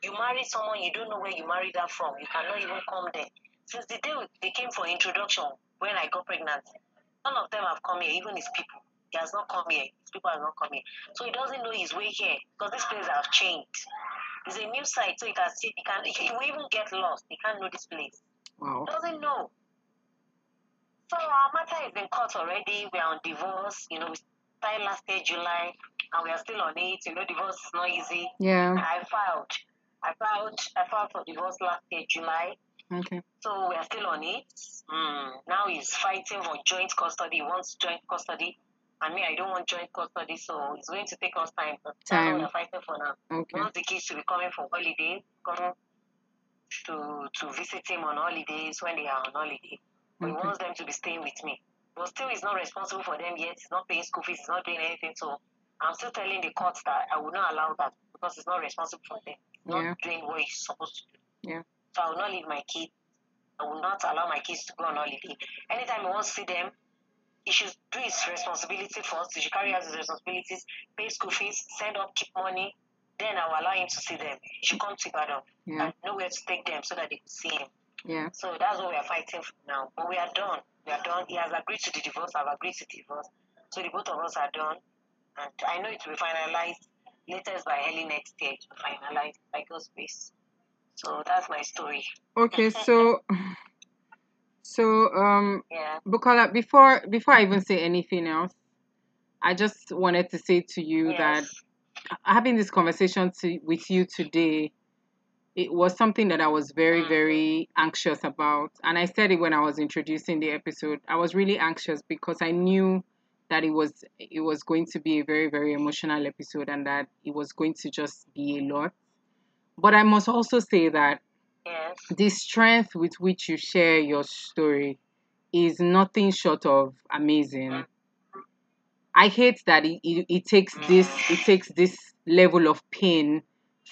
You marry someone, you don't know where you married her from. You cannot even come there. Since the day they came for introduction, when I got pregnant, none of them have come here, even his people. He has not come here. His people have not come here. So he doesn't know his way here because these places have changed. It's a new site, so he will even get lost. He can't know this place. Wow. He doesn't know. So our matter has been caught already. We are on divorce. We started last year, July, and we are still on it. Divorce is not easy. Yeah. I filed for divorce last year, July. Okay. So we are still on it. Now he's fighting for joint custody. He wants joint custody. And me, I don't want joint custody, so it's going to take us time. But that's what we're fighting for now. Okay. We want the kids to be coming for holidays, coming to visit him on holidays when they are on holiday. Okay. He wants them to be staying with me. But still, he's not responsible for them yet. He's not paying school fees. He's not doing anything. So I'm still telling the courts that I will not allow that because he's not responsible for them. He's not doing what he's supposed to do. Yeah. So I will not leave my kids. I will not allow my kids to go on holiday. Anytime he wants to see them, he should do his responsibility first. He should carry out his responsibilities, pay school fees, send up, keep money. Then I will allow him to see them. He should come to Ibadan. Yeah. And nowhere to take them so that they can see him. Yeah. So that's what we are fighting for now. But we are done. We are done. He has agreed to the divorce. I've agreed to the divorce. So the both of us are done. And I know it will be finalized latest by early next year. It will finalize by God's grace. So that's my story. Okay, so yeah. Bukola, before I even say anything else, I just wanted to say to you that having this conversation with you today, it was something that I was very, very anxious about. And I said it when I was introducing the episode. I was really anxious because I knew that it was going to be a very, very emotional episode and that it was going to just be a lot. But I must also say that the strength with which you share your story is nothing short of amazing. I hate that it takes this level of pain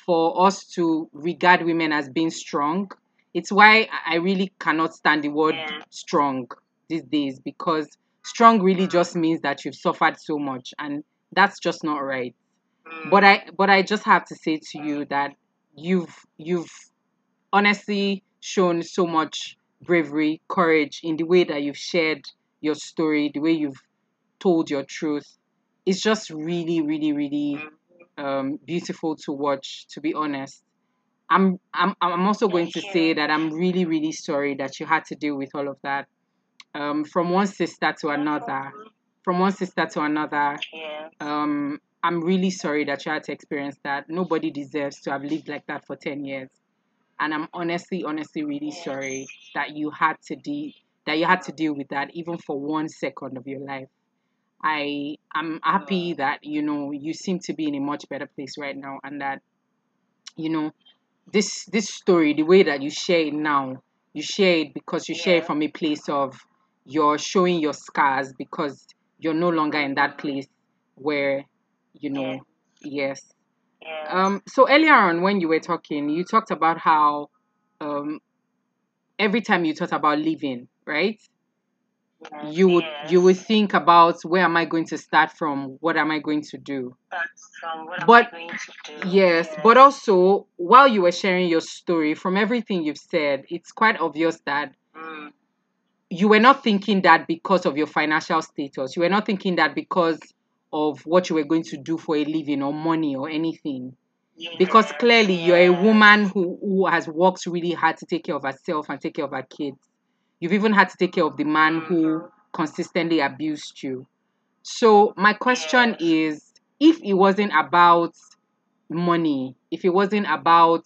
for us to regard women as being strong. It's why I really cannot stand the word strong these days, because strong really just means that you've suffered so much, and that's just not right. But I just have to say to you that you've honestly shown so much bravery, courage in the way that you've shared your story, the way you've told your truth. It's just really, really, really beautiful to watch, to be honest. I'm also going to say that I'm really, really sorry that you had to deal with all of that. From one sister to another. I'm really sorry that you had to experience that. Nobody deserves to have lived like that for 10 years. And I'm honestly really sorry that you had to deal with that even for 1 second of your life. I am happy that, you seem to be in a much better place right now, and that, this story, the way that you share it now, you share it because you share it from a place of you're showing your scars because you're no longer in that place where, yes. Yeah. So earlier on when you were talking, you talked about how every time you thought about leaving, right? You would think about where am I going to start from? What am I going to do? Yes, but also while you were sharing your story, from everything you've said, it's quite obvious that you were not thinking that because of your financial status. You were not thinking that because of what you were going to do for a living or money or anything. Yes. Because clearly you're a woman who has worked really hard to take care of herself and take care of her kids. You've even had to take care of the man who consistently abused you. So my question is, if it wasn't about money, if it wasn't about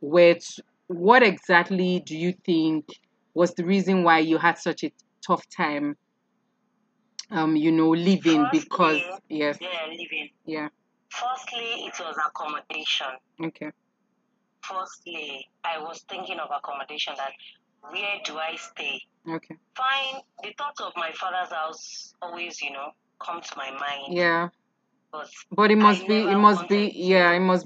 what exactly do you think was the reason why you had such a tough time living? Living. Yeah. Firstly, it was accommodation. Okay. Firstly, I was thinking of accommodation, that where do I stay? Okay. Fine. The thought of my father's house always, come to my mind. Yeah. But it must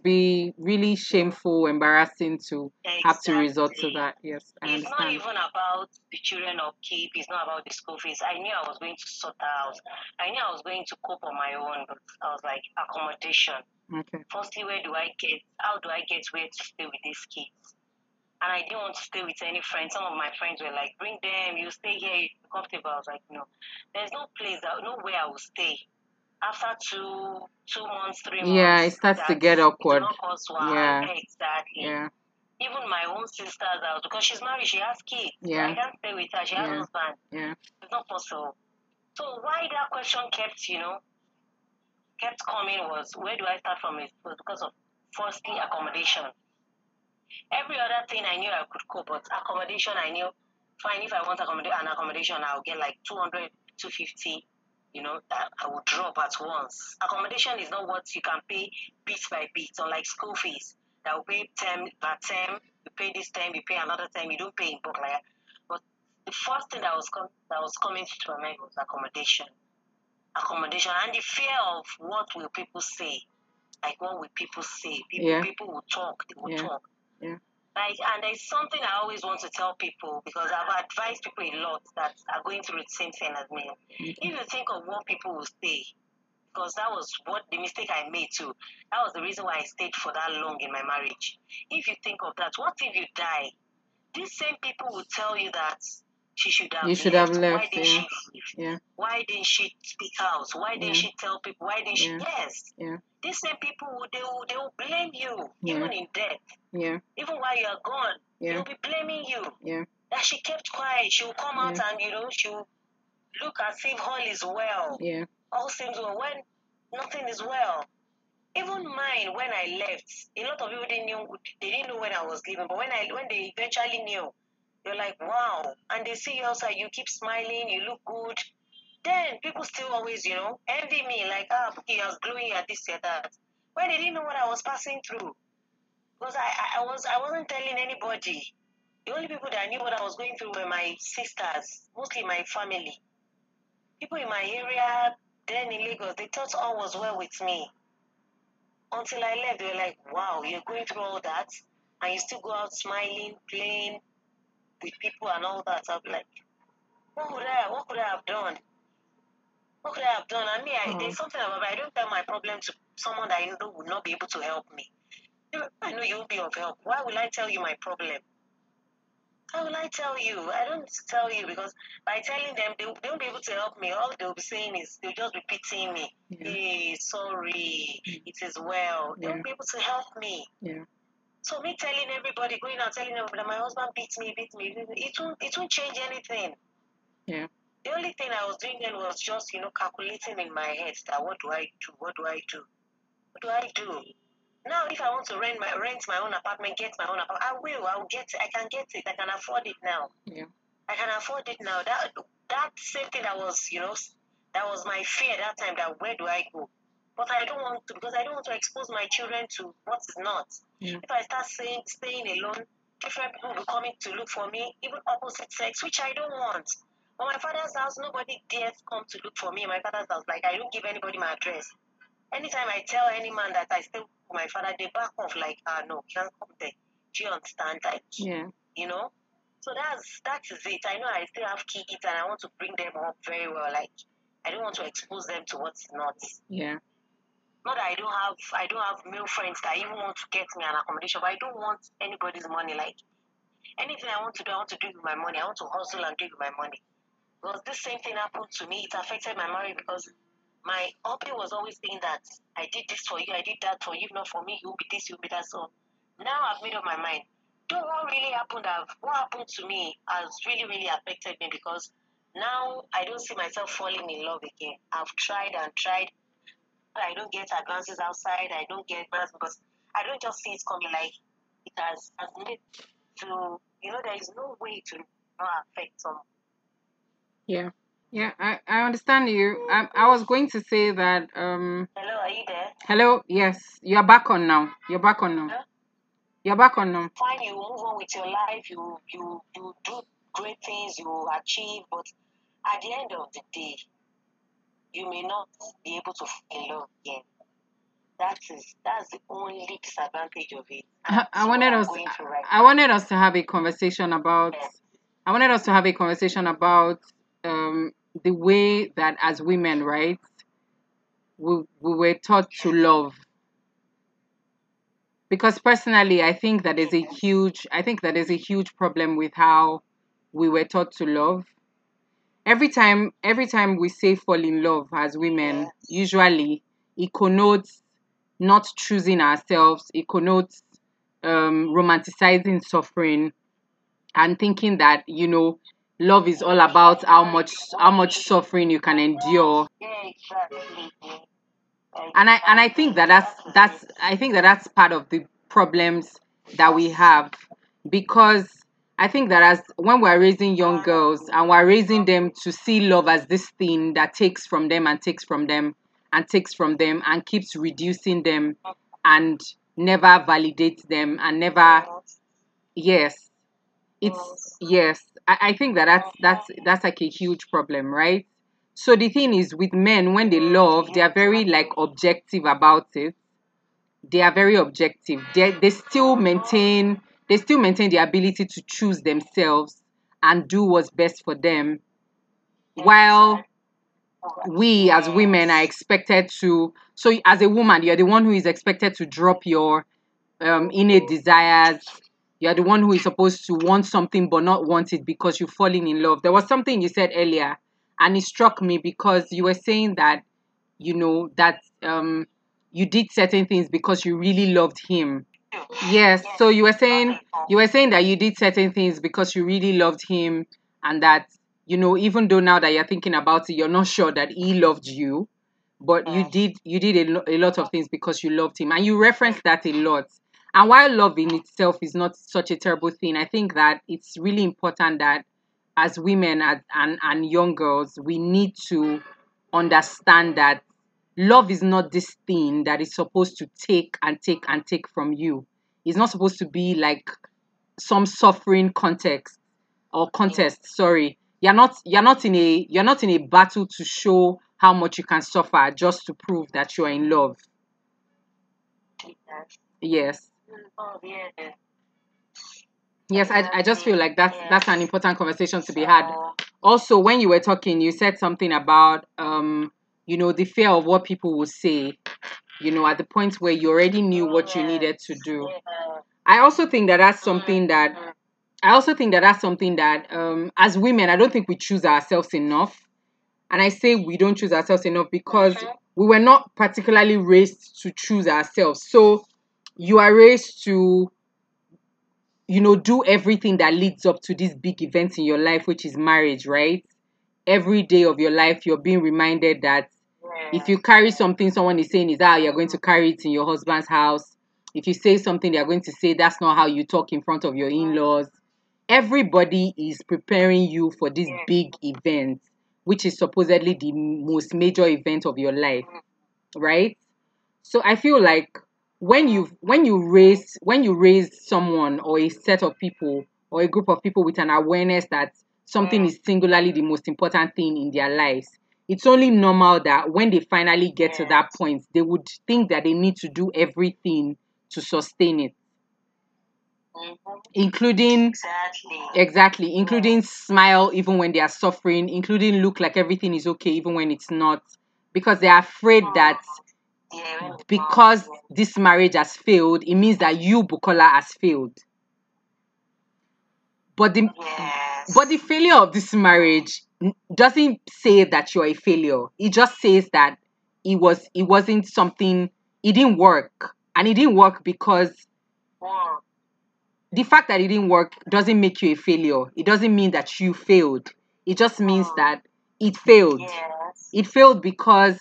be really shameful, embarrassing to have to resort to that. Yes, I understand. It's not even about the children or keep. It's not about the school fees. I knew I was going to sort out. I knew I was going to cope on my own, but I was like, accommodation. Okay. Firstly, how do I get where to stay with these kids? And I didn't want to stay with any friends. Some of my friends were like, bring them, you stay here, you feel comfortable. I was like, no, there's no place, nowhere I will stay. After two months, 3 months. Yeah, it starts to get awkward. Yeah, exactly. Yeah. Even my own sister's house, because she's married, she has kids. Yeah. I can't stay with her, she has a husband. Yeah. It's not possible. So why that question kept coming was, where do I start from? It was because of, firstly, accommodation. Every other thing I knew I could cope, but accommodation I knew, fine, if I want accommodation, I'll get like 200, 250. That I would drop at once. Accommodation is not what you can pay bit by bit, unlike school fees. That will pay term, you pay this term, you pay another term, you don't pay in bulk like that. But the first thing that was coming to my mind was accommodation. Accommodation and the fear of what will people say. Like, what will people say? People will talk, they will talk. Yeah. Like, and there's something I always want to tell people, because I've advised people a lot that are going through the same thing as me. If you think of what people will say, because that was the mistake I made too. That was the reason why I stayed for that long in my marriage. If you think of that, what if you die? These same people will tell you that she should have left. Why didn't she leave? Yeah. Why didn't she speak out? Why didn't she tell people? Why didn't she? Yes. Yeah. These same people, they will blame you, even in death. Yeah. Even while you are gone, they'll be blaming you. Yeah. That she kept quiet. She will come out and, she will look as if all is well. Yeah. All seems well when nothing is well. Even mine, when I left, a lot of people didn't know when I was leaving. But when they eventually knew, you're like, wow. And they see you outside, you keep smiling, you look good. Then people still always, envy me. Like, he was glowing at this or that. When they didn't know what I was passing through. Because I wasn't telling anybody. The only people that knew what I was going through were my sisters, mostly my family. People in my area, then in Lagos, they thought all was well with me. Until I left, they were like, wow, you're going through all that, and you still go out smiling, playing with people and all that. I'm like, what could I have done? What could I have done? I mean, there's something about it. I don't tell my problem to someone that I know would not be able to help me. I know you will be of help. Why will I tell you my problem? How will I tell you? I don't tell you because by telling them, they won't be able to help me. All they'll be saying is they'll just be pitying me. Yeah. Hey, sorry, it is well. They won't be able to help me. Yeah. So me telling everybody, going out telling them that my husband beat me, it won't change anything. Yeah. The only thing I was doing then was just, calculating in my head that what do I do? Now, if I want to rent my own apartment, I can get it. I can afford it now. Yeah. I can afford it now. That same thing that was, that was my fear at that time, that where do I go? But I don't want to, because I don't want to expose my children to what is not. Yeah. If I start staying alone, different people will be coming to look for me, even opposite sex, which I don't want. But my father's house, nobody dares come to look for me. My father's house, like, I don't give anybody my address. Anytime I tell any man that I stay with my father, they back off like, no, can't come there. Do you understand that? Yeah. So that is it. I know I still have kids and I want to bring them up very well. Like, I don't want to expose them to what's not. Yeah. Not that I don't have male friends that even want to get me an accommodation, but I don't want anybody's money. Like, anything I want to do with my money. I want to hustle and do with my money. Because this same thing happened to me. It affected my marriage because my hubby was always saying that I did this for you, I did that for you, not for me, you'll be this, you'll be that. So now I've made up my mind. What happened to me has really, really affected me because now I don't see myself falling in love again. I've tried and tried. I don't get advances outside. I don't get advances because I don't just see it coming. Like it has made to, there is no way to not affect someone. Yeah. Yeah, I understand you. I was going to say that... Hello, are you there? Hello, yes. You're back on now. Huh? You're back on now. Fine, you move on with your life. You do great things, you achieve. But at the end of the day, you may not be able to fall in love again. That's the only disadvantage of it. I wanted us to have a conversation about... Yes. I wanted us to have a conversation about... the way that as women, right, we were taught to love. Because personally, I think that is a huge problem with how we were taught to love. Every time we say fall in love as women, usually it connotes not choosing ourselves. It connotes romanticizing suffering and thinking that, love is all about how much suffering you can endure. And I think that that's part of the problems that we have, because I think that as when we're raising young girls and we're raising them to see love as this thing that takes from them and keeps reducing them and never validates them and never I think that that's like a huge problem, right? So the thing is, with men, when they love, they are very objective about it. They are very objective. They still maintain the ability to choose themselves and do what's best for them, while we as women are expected to. So as a woman, you're the one who is expected to drop your innate desires, You're the one who is supposed to want something but not want it because you've fallen in love. There was something you said earlier, and it struck me because you were saying that, you know, that you did certain things because you really loved him. Yes, so you were saying that you did certain things because you really loved him, and that, you know, even though now that you're thinking about it, you're not sure that he loved you, but you did a lot of things because you loved him, and you referenced that a lot. And while love in itself is not such a terrible thing, I think that it's really important that as women and young girls, we need to understand that love is not this thing that is supposed to take and take and take from you. It's not supposed to be like some suffering contest. Sorry, you're not in a battle to show how much you can suffer just to prove that you're in love. Yes. Yes, I just feel like that's an important conversation to be had. Also, when you were talking, you said something about you know, the fear of what people will say, you know, at the point where you already knew what you needed to do. I also think that that's something that as women, I don't think we choose ourselves enough. And I say we don't choose ourselves enough because we were not particularly raised to choose ourselves. So you are raised to, you know, do everything that leads up to this big event in your life, which is marriage, right? Every day of your life, you're being reminded that if you carry something, someone is saying is how you're going to carry it in your husband's house. If you say something, they're going to say that's not how you talk in front of your in-laws. Everybody is preparing you for this big event, which is supposedly the most major event of your life, right? So I feel like when you raise someone or a set of people or a group of people with an awareness that something is singularly the most important thing in their lives, it's only normal that when they finally get to that point, they would think that they need to do everything to sustain it. Including, including smile even when they are suffering, including look like everything is okay even when it's not, because they are afraid that because this marriage has failed, it means that you, Bukola, has failed. But the failure of this marriage doesn't say that you're a failure. It just says that it didn't work. And it didn't work because the fact that it didn't work doesn't make you a failure. It doesn't mean that you failed. It just means that it failed. Yes. It failed because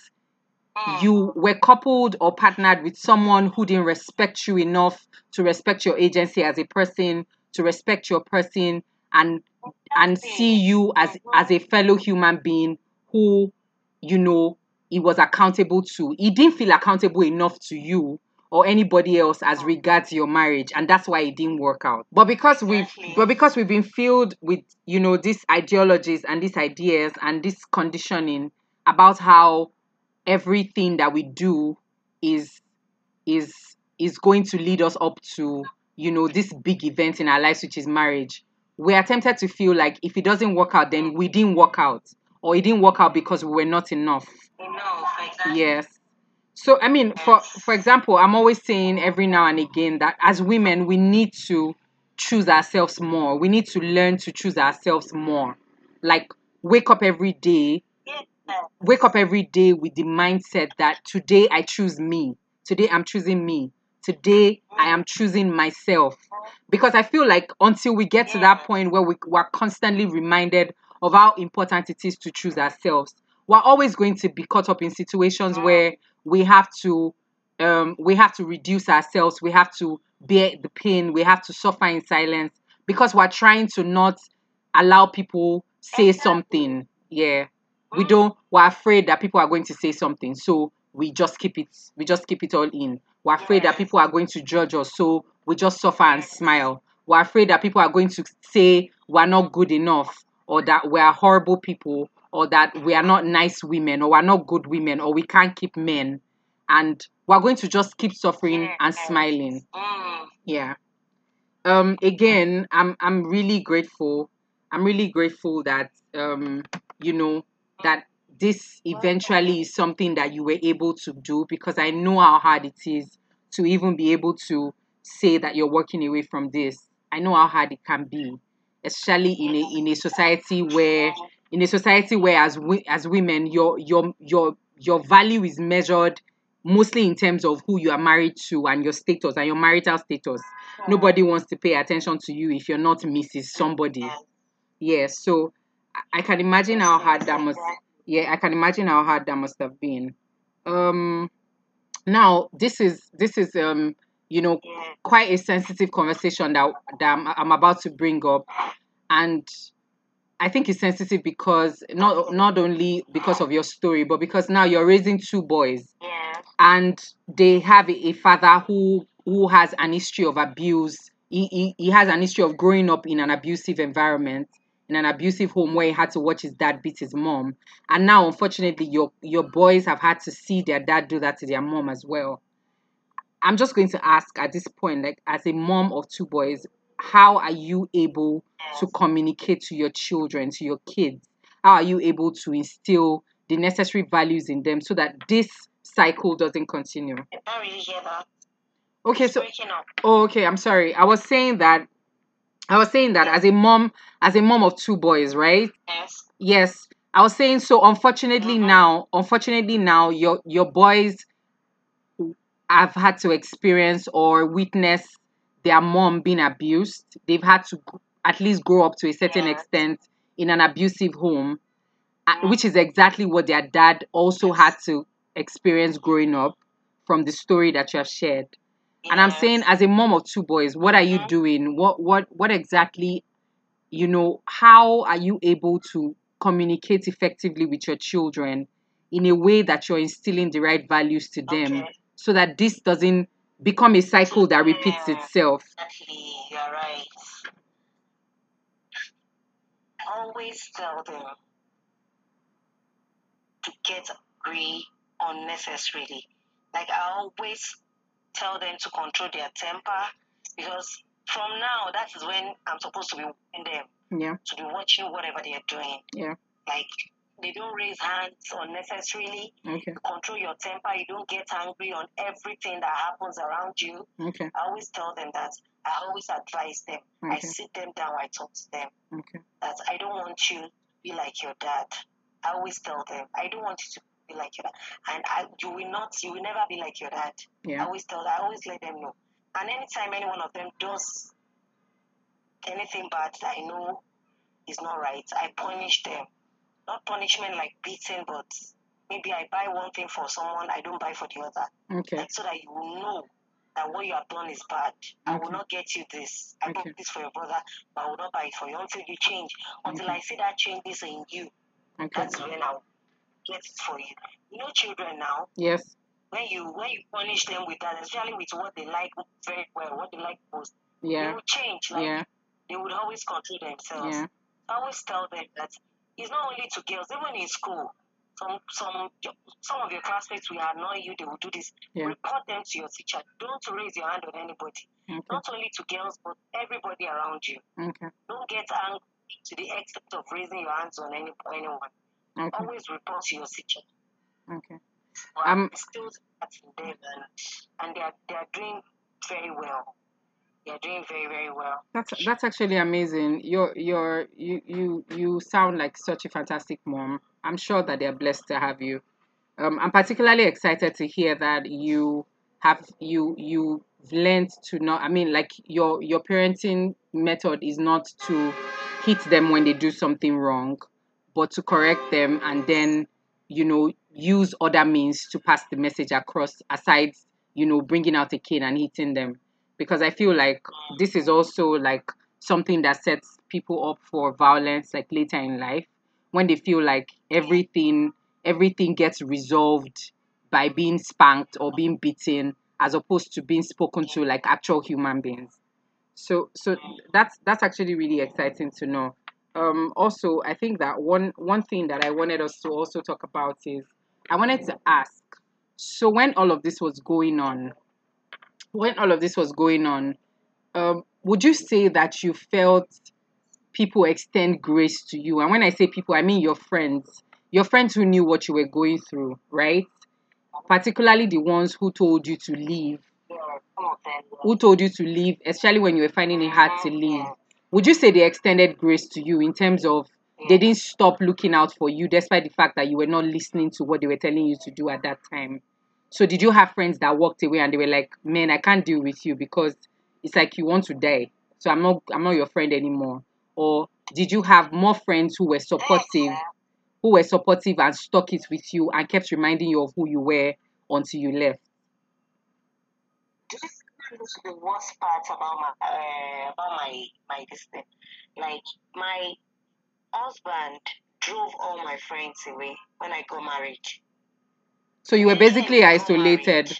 you were coupled or partnered with someone who didn't respect you enough to respect your agency as a person, to respect your person, and see you as a fellow human being who, you know, he was accountable to. He didn't feel accountable enough to you or anybody else as regards your marriage, and that's why it didn't work out. But because we've been filled with, you know, these ideologies and these ideas and this conditioning about how everything that we do is going to lead us up to, you know, this big event in our lives, which is marriage, we're tempted to feel like if it doesn't work out, then we didn't work out, or it didn't work out because we were not enough. Exactly. Yes. So, I mean, for example, I'm always saying every now and again that as women, we need to choose ourselves more. We need to learn to choose ourselves more. Like, wake up every day with the mindset that today I choose me. Today I'm choosing me. Today, I am choosing myself, because I feel like until we get to that point where we are constantly reminded of how important it is to choose ourselves, we're always going to be caught up in situations where we have to reduce ourselves, we have to bear the pain, we have to suffer in silence because we're trying to not allow people say something. Yeah, we're afraid that people are going to say something, so we just keep it all in. We're afraid that people are going to judge us, so we just suffer and smile. We're afraid that people are going to say we're not good enough, or that we're horrible people, or that we are not nice women, or we're not good women, or we can't keep men. And we're going to just keep suffering and smiling. Yeah. Again, I'm really grateful. I'm really grateful that, you know, that this eventually is something that you were able to do, because I know how hard it is to even be able to say that you're walking away from this. I know how hard it can be, especially in a society where as women, your value is measured mostly in terms of who you are married to and your status and your marital status. Nobody wants to pay attention to you if you're not Mrs. somebody. Yeah, so I can imagine how hard that must. Yeah, I can imagine how hard that must have been. Now this is quite a sensitive conversation that I'm about to bring up, and I think it's sensitive because not only because of your story, but because now you're raising two boys, and they have a father who has an history of abuse. He has an history of growing up in an abusive environment, in an abusive home where he had to watch his dad beat his mom. And now, unfortunately, your boys have had to see their dad do that to their mom as well. I'm just going to ask at this point, like, as a mom of two boys, how are you able to communicate to your children, to your kids? How are you able to instill the necessary values in them so that this cycle doesn't continue? I don't really hear that. Okay, so I'm sorry. I was saying that as a mom of two boys, right? Yes. Yes. I was saying, so unfortunately now your boys have had to experience or witness their mom being abused. They've had to at least grow up to a certain extent in an abusive home, which is exactly what their dad also had to experience growing up from the story that you have shared. And I'm saying, as a mom of two boys, what are you doing? What exactly, how are you able to communicate effectively with your children in a way that you're instilling the right values to them so that this doesn't become a cycle that repeats itself? Exactly, you're right. Always tell them to get angry unnecessarily. Like, I always tell them to control their temper, because from now, that is when I'm supposed to be watching them, to be watching whatever they are doing. Yeah. Like, they don't raise hands unnecessarily. Okay. You control your temper. You don't get angry on everything that happens around you. Okay. I always tell them that. I always advise them. Okay. I sit them down. I talk to them. Okay. That I don't want you to be like your dad. I always tell them, I don't want you to be like your dad, and you will never be like your dad. Yeah. I always let them know. And anytime any one of them does anything bad that I know is not right, I punish them. Not punishment like beating, but maybe I buy one thing for someone, I don't buy for the other. Okay. Like, so that you will know that what you have done is bad. Okay. I will not get you this. I bought this for your brother, but I will not buy it for you until you change. Until I see that change is in you. Okay. That's when I will get it for you. You know, children now. Yes. When you punish them with that, especially with what they like very well, what they like most, they will change. Like, they would always control themselves. Yeah. I always tell them that it's not only to girls. Even in school, some of your classmates will annoy you. They will do this. Yeah. Report them to your teacher. Don't raise your hand on anybody. Okay. Not only to girls, but everybody around you. Okay. Don't get angry to the extent of raising your hands on anyone. Okay. Always report to your teacher. Okay. Well, still them, and they are doing very well. They are doing very, very well. That's actually amazing. You sound like such a fantastic mom. I'm sure that they are blessed to have you. I'm particularly excited to hear that you've learned to not. I mean, like, your parenting method is not to hit them when they do something wrong, but to correct them and then, use other means to pass the message across, aside, bringing out a cane and hitting them. Because I feel like this is also, like, something that sets people up for violence, like, later in life, when they feel like everything gets resolved by being spanked or being beaten, as opposed to being spoken to like actual human beings. So that's actually really exciting to know. Also, I think that one thing that I wanted us to also talk about is, I wanted to ask, so when all of this was going on, would you say that you felt people extend grace to you? And when I say people, I mean your friends who knew what you were going through, right? Particularly the ones who told you to leave, Who told you to leave, especially when you were finding it hard to leave? Would you say they extended grace to you in terms of they didn't stop looking out for you despite the fact that you were not listening to what they were telling you to do at that time? So did you have friends that walked away and they were like, man, I can't deal with you because it's like you want to die. So I'm not your friend anymore. Or did you have more friends who were supportive and stuck it with you and kept reminding you of who you were until you left? This is the worst part about my destiny. Like, my husband drove all my friends away when I got married. So you were basically isolated.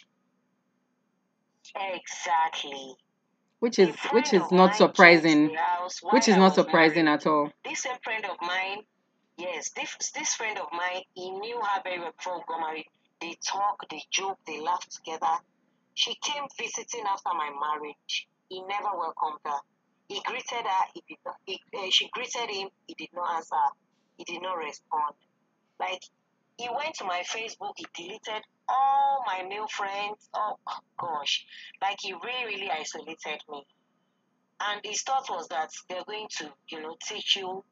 Exactly. Which is not surprising. Which is not surprising at all. This same friend of mine, yes, this friend of mine, he knew her very well before we got married. They talked, they joked, they laughed together. She came visiting after my marriage. He never welcomed her. He greeted her. She greeted him. He did not answer. He did not respond. Like, he went to my Facebook. He deleted all my male friends. Oh, gosh. Like, he really, really isolated me. And his thought was that they're going to, teach you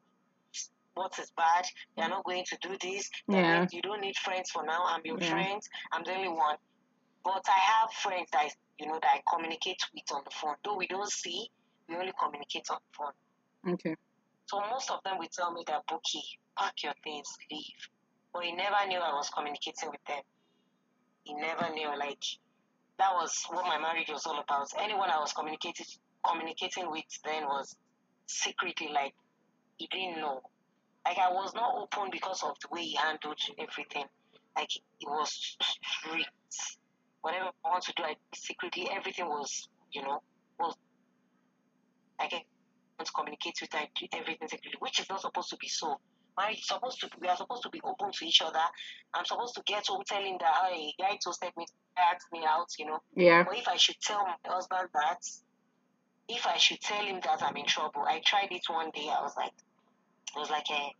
what is bad. They're not going to do this. Yeah. You don't need friends for now. I'm your friend. I'm the only one. But I have friends that I communicate with on the phone. Though we don't see, we only communicate on the phone. Okay. So most of them will tell me that, Buki, pack your things, leave. But he never knew I was communicating with them. He never knew. Like, that was what my marriage was all about. Anyone I was communicating with then was secretly, like, he didn't know. Like, I was not open because of the way he handled everything. Like, it was strict. Whatever I want to do, I secretly, everything was, I can't communicate with I do everything secretly, which is not supposed to be so. We are supposed to be open to each other. I'm supposed to get home telling that, hey, guy toasted me, asked me out, Yeah. Or if I should tell my husband that, if I should tell him that I'm in trouble. I tried it one day. I was like, hey,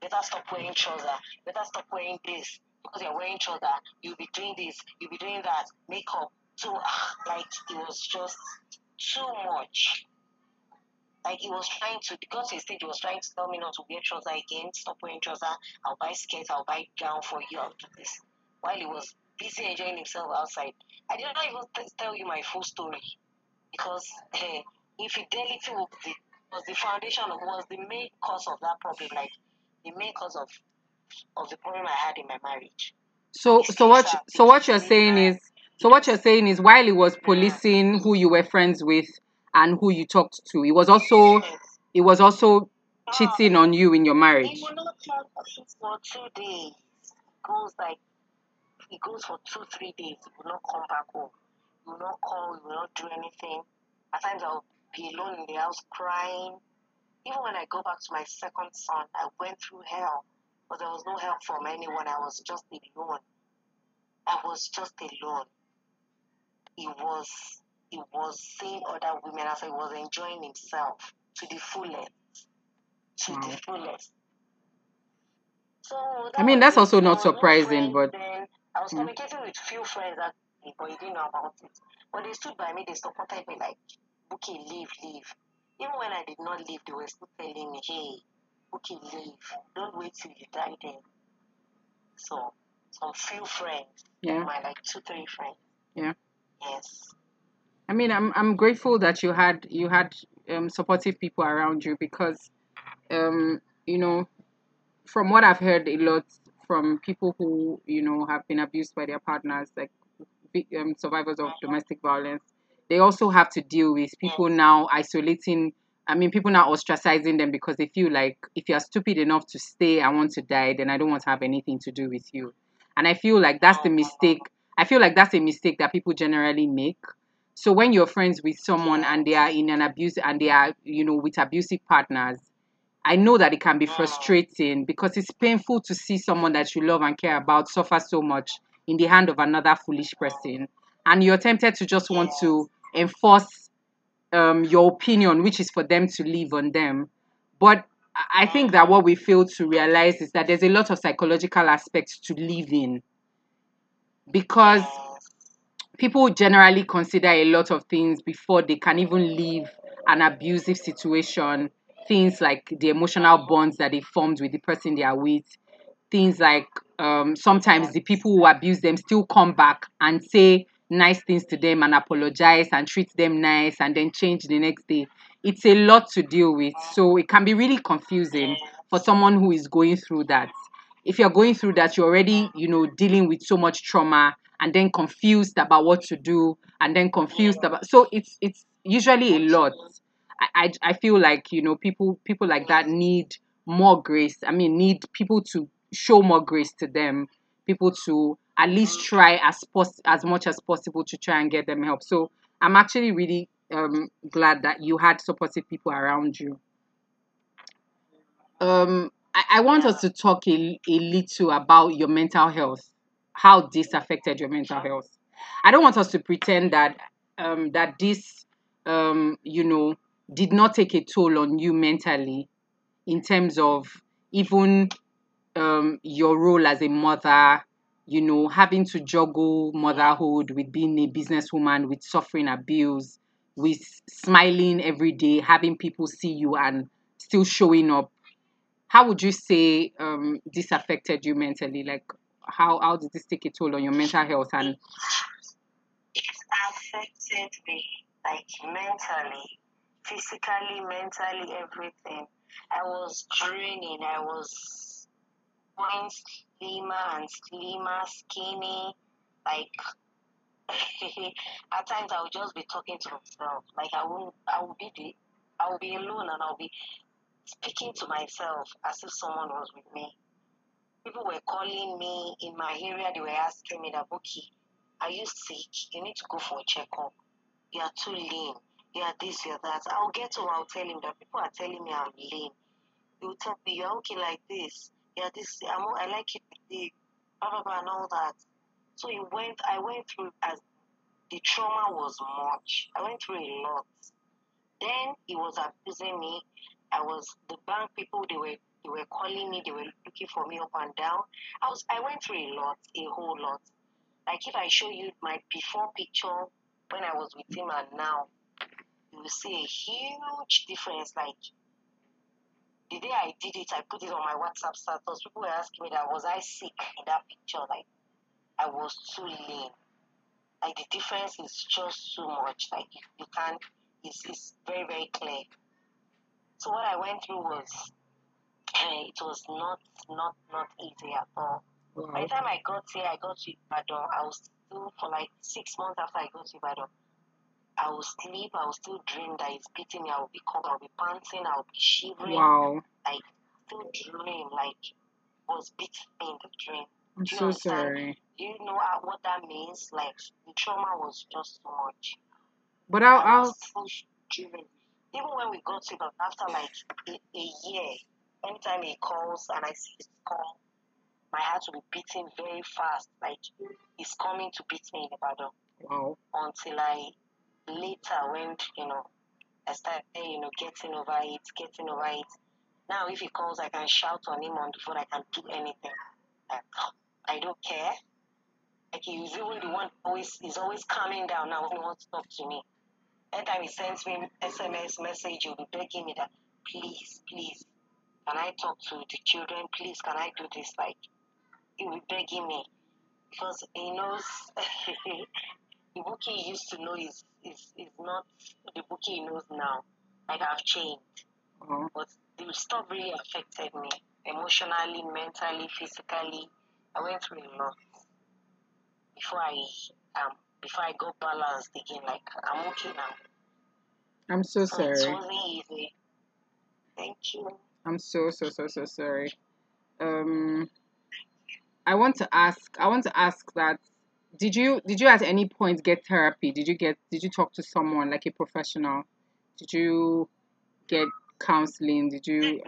better stop wearing trousers. Better stop wearing this. Because you're wearing trouser, you'll be doing this, you'll be doing that, makeup, too. Like, it was just too much. Like, he was trying to, because he said he was trying to tell me not to wear trouser again, stop wearing trouser, I'll buy skirt, I'll buy gown for you, I'll do this. While he was busy enjoying himself outside. I did not even tell you my full story, because infidelity was the foundation, was the main cause of that problem, like, the main cause of the problem I had in my marriage. So what you're saying is while he was policing who you were friends with and who you talked to, it was also cheating on you in your marriage. He will not talk for 2 days. It goes for 2-3 days. He will not come back home. He will not call. He will not do anything. At times I'll be alone in the house crying. Even when I go back to my second son, I went through hell. But there was no help from anyone. I was just alone. He was seeing other women as he was enjoying himself to the fullest. So I mean, that's also not surprising, but I was communicating with few friends that but he didn't know about it. But they stood by me, they supported me like, okay, leave. Even when I did not leave, they were still telling me, hey, okay, leave. Don't wait till you die then. So, some few friends. Yeah. Like 2-3 friends. Yeah. Yes. I mean, I'm grateful that you had supportive people around you because, from what I've heard a lot from people who, have been abused by their partners, like survivors of domestic violence, they also have to deal with people now isolating. I mean, people now ostracizing them because they feel like if you're stupid enough to stay, I want to die, then I don't want to have anything to do with you. And I feel like that's the mistake. I feel like that's a mistake that people generally make. So when you're friends with someone and they are in an abuse and they are, with abusive partners, I know that it can be frustrating because it's painful to see someone that you love and care about suffer so much in the hand of another foolish person. And you're tempted to just want to enforce your opinion, which is for them to live on them. But I think that what we fail to realize is that there's a lot of psychological aspects to living. Because people generally consider a lot of things before they can even leave an abusive situation. Things like the emotional bonds that they formed with the person they are with. Things like sometimes the people who abuse them still come back and say nice things to them and apologize and treat them nice and then change the next day. It's a lot to deal with. So it can be really confusing for someone who is going through that. If you're going through that, you're already, dealing with so much trauma and then confused about what to do and then confused about... So it's usually a lot. I feel like, people like that need more grace. I mean, need people to show more grace to them, people to at least try as much as possible to try and get them help. So I'm actually really glad that you had supportive people around you. I want us to talk a little about your mental health, how this affected your mental health. I don't want us to pretend that this did not take a toll on you mentally in terms of even your role as a mother, having to juggle motherhood with being a businesswoman, with suffering abuse, with smiling every day, having people see you and still showing up. How would you say this affected you mentally? Like, how did this take a toll on your mental health? And it affected me, like, mentally, physically, mentally, everything. I was draining. I was going slimmer and slimmer, skinny. Like, at times I would just be talking to myself. Like, I would be alone and I'll be speaking to myself as if someone was with me. People were calling me in my area. They were asking me that, Buki, are you sick? You need to go for a checkup. You are too lean. You are this, you are that. I'll tell him that people are telling me I'm lean. You tell me you're okay like this. Yeah, this. I like it. Blah blah blah and all that. So I went through, as the trauma was much. I went through a lot. Then he was abusing me. The bank people, they were calling me, they were looking for me up and down. I went through a whole lot. Like, if I show you my before picture when I was with him and now, you will see a huge difference. Like, the day I did it, I put it on my WhatsApp status. People were asking me that, was I sick in that picture? Like, I was too lean. Like, the difference is just so much. Like, you can't, it's very, very clear. So what I went through was, it was not easy at all. Mm-hmm. By the time I got here, I got to Ibadan. I was still, for like 6 months after I got to Ibadan, I would sleep, I would still dream that it's beating me, I would be cold, I would be panting, I would be shivering. Wow. Like, still dream, like, was beating me in the dream. I'm so sorry. Do you know what that means? Like, the trauma was just so much. But I was so driven. Even when we got to Ibadan, after like a year, anytime he calls and I see his call, my heart will be beating very fast. Like, he's coming to beat me in Ibadan. Wow. Until later when, I started, getting over it. Now, if he calls, I can shout on him on the phone, I can do anything. Like, I don't care. Like, he's even the one always calming down now when he wants to talk to me. Anytime he sends me SMS message, he'll be begging me that, please, can I talk to the children? Please, can I do this? Like, he'll be begging me because he knows the Buki he used to know is not the Buki he knows now. Like, I've changed. Mm-hmm. But the stuff really affected me emotionally, mentally, physically. I went through a lot before I got balanced again. Like, I'm okay now. I'm so sorry. It wasn't easy. Thank you. I'm so sorry. I want to ask that, did you at any point get therapy? Did you talk to someone, like a professional? Did you get counseling? I only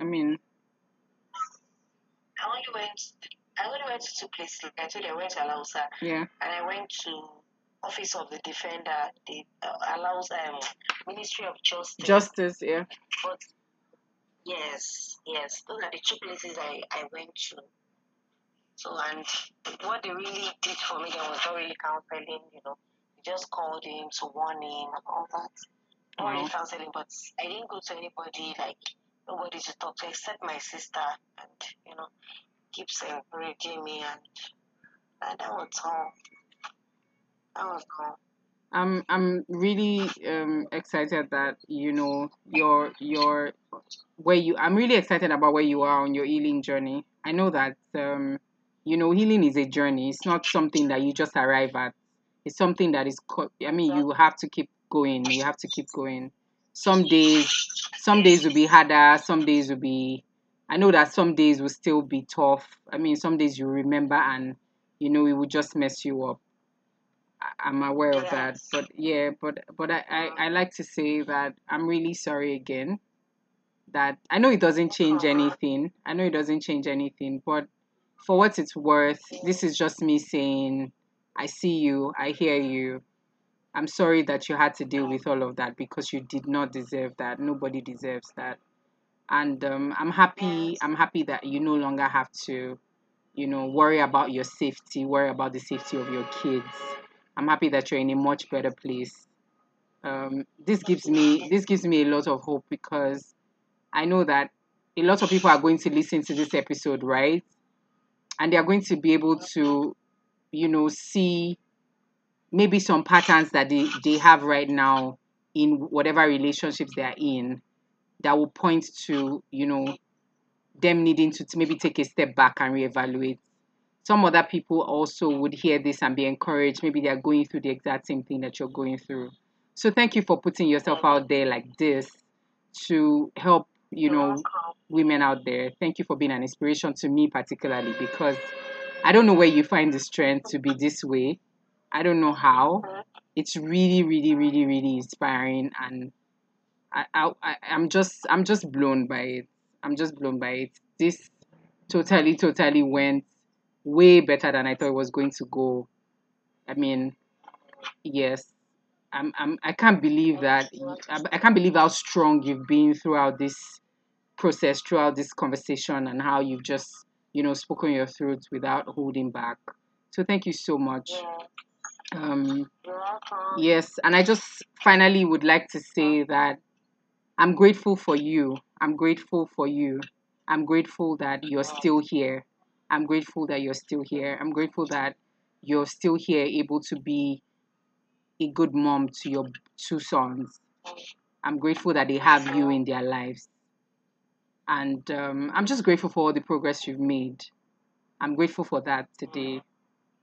went to two places. I told you I went to Alausa. Yeah. And I went to Office of the Defender, the Ministry of Justice. Justice, yeah. But yes, those are the two places I went to. So, and what they really did for me, there was not really counseling, just called him to warn him and all that. Really counseling, but I didn't go to anybody, like nobody to talk to except my sister, and you know, keeps encouraging me, and that was all. That was all. I'm really excited that you know your where you. I'm really excited about where you are on your healing journey. I know that you know, healing is a journey. It's not something that you just arrive at. It's something that is. You have to keep going. You have to keep going. Some days will be harder. Some days will be. I know that some days will still be tough. I mean, some days you remember and you know it will just mess you up. I'm aware of that, but I like to say that I'm really sorry again. That I know it doesn't change anything. But for what it's worth, this is just me saying, I see you, I hear you. I'm sorry that you had to deal with all of that because you did not deserve that. Nobody deserves that. And I'm happy. I'm happy that you no longer have to, you know, worry about your safety, worry about the safety of your kids. I'm happy that you're in a much better place. This gives me a lot of hope because I know that a lot of people are going to listen to this episode, right? And they are going to be able to, you know, see maybe some patterns that they have right now in whatever relationships they are in that will point to, you know, them needing to maybe take a step back and reevaluate. Some other people also would hear this and be encouraged. Maybe they are going through the exact same thing that you're going through. So thank you for putting yourself out there like this to help, you know, women out there. Thank you for being an inspiration to me particularly because I don't know where you find the strength to be this way. I don't know how. It's really, really, really, really inspiring, and I'm just blown by it. This totally went way better than I thought it was going to go. I mean, yes, I can't believe that. I can't believe how strong you've been throughout this process, throughout this conversation, and how you've just, you know, spoken your throat without holding back. So thank you so much. Yes, and I just finally would like to say that I'm grateful for you. I'm grateful that you're still here. I'm grateful that you're still here, able to be a good mom to your two sons. I'm grateful that they have you in their lives. And I'm just grateful for all the progress you've made. I'm grateful for that today.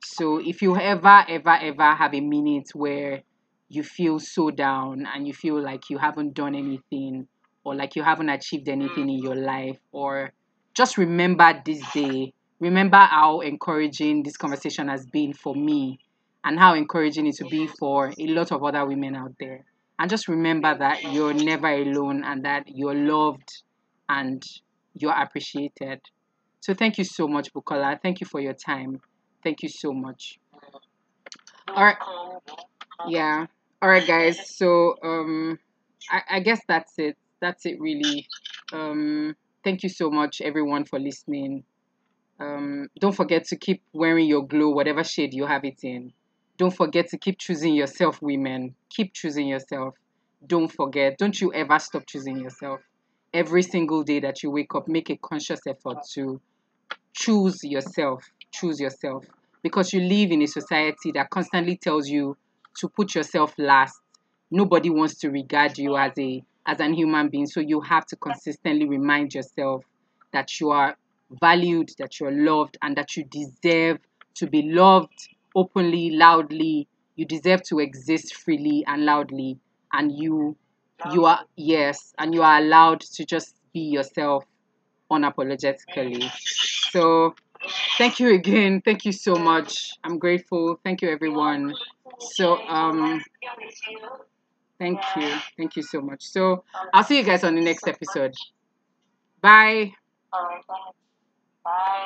So if you ever have a minute where you feel so down and you feel like you haven't done anything or like you haven't achieved anything in your life, or just remember this day. Remember how encouraging this conversation has been for me and how encouraging it will be for a lot of other women out there. And just remember that you're never alone and that you're loved and you're appreciated. So thank you so much, Bukola. Thank you for your time. Thank you so much. All right. Yeah. All right, guys. So I guess that's it. That's it, really. Thank you so much, everyone, for listening. Don't forget to keep wearing your glow, whatever shade you have it in. Don't forget to keep choosing yourself, women. Keep choosing yourself. Don't forget. Don't you ever stop choosing yourself. Every single day that you wake up, make a conscious effort to choose yourself. Choose yourself. Because you live in a society that constantly tells you to put yourself last. Nobody wants to regard you as an human being. So you have to consistently remind yourself that you are valued, that you're loved, and that you deserve to be loved openly, loudly. You deserve to exist freely and loudly, and you are allowed to just be yourself unapologetically. So thank you again. Thank you so much. I'm grateful. Thank you, everyone. So thank you so much. So I'll see you guys on the next episode. Bye. Bye.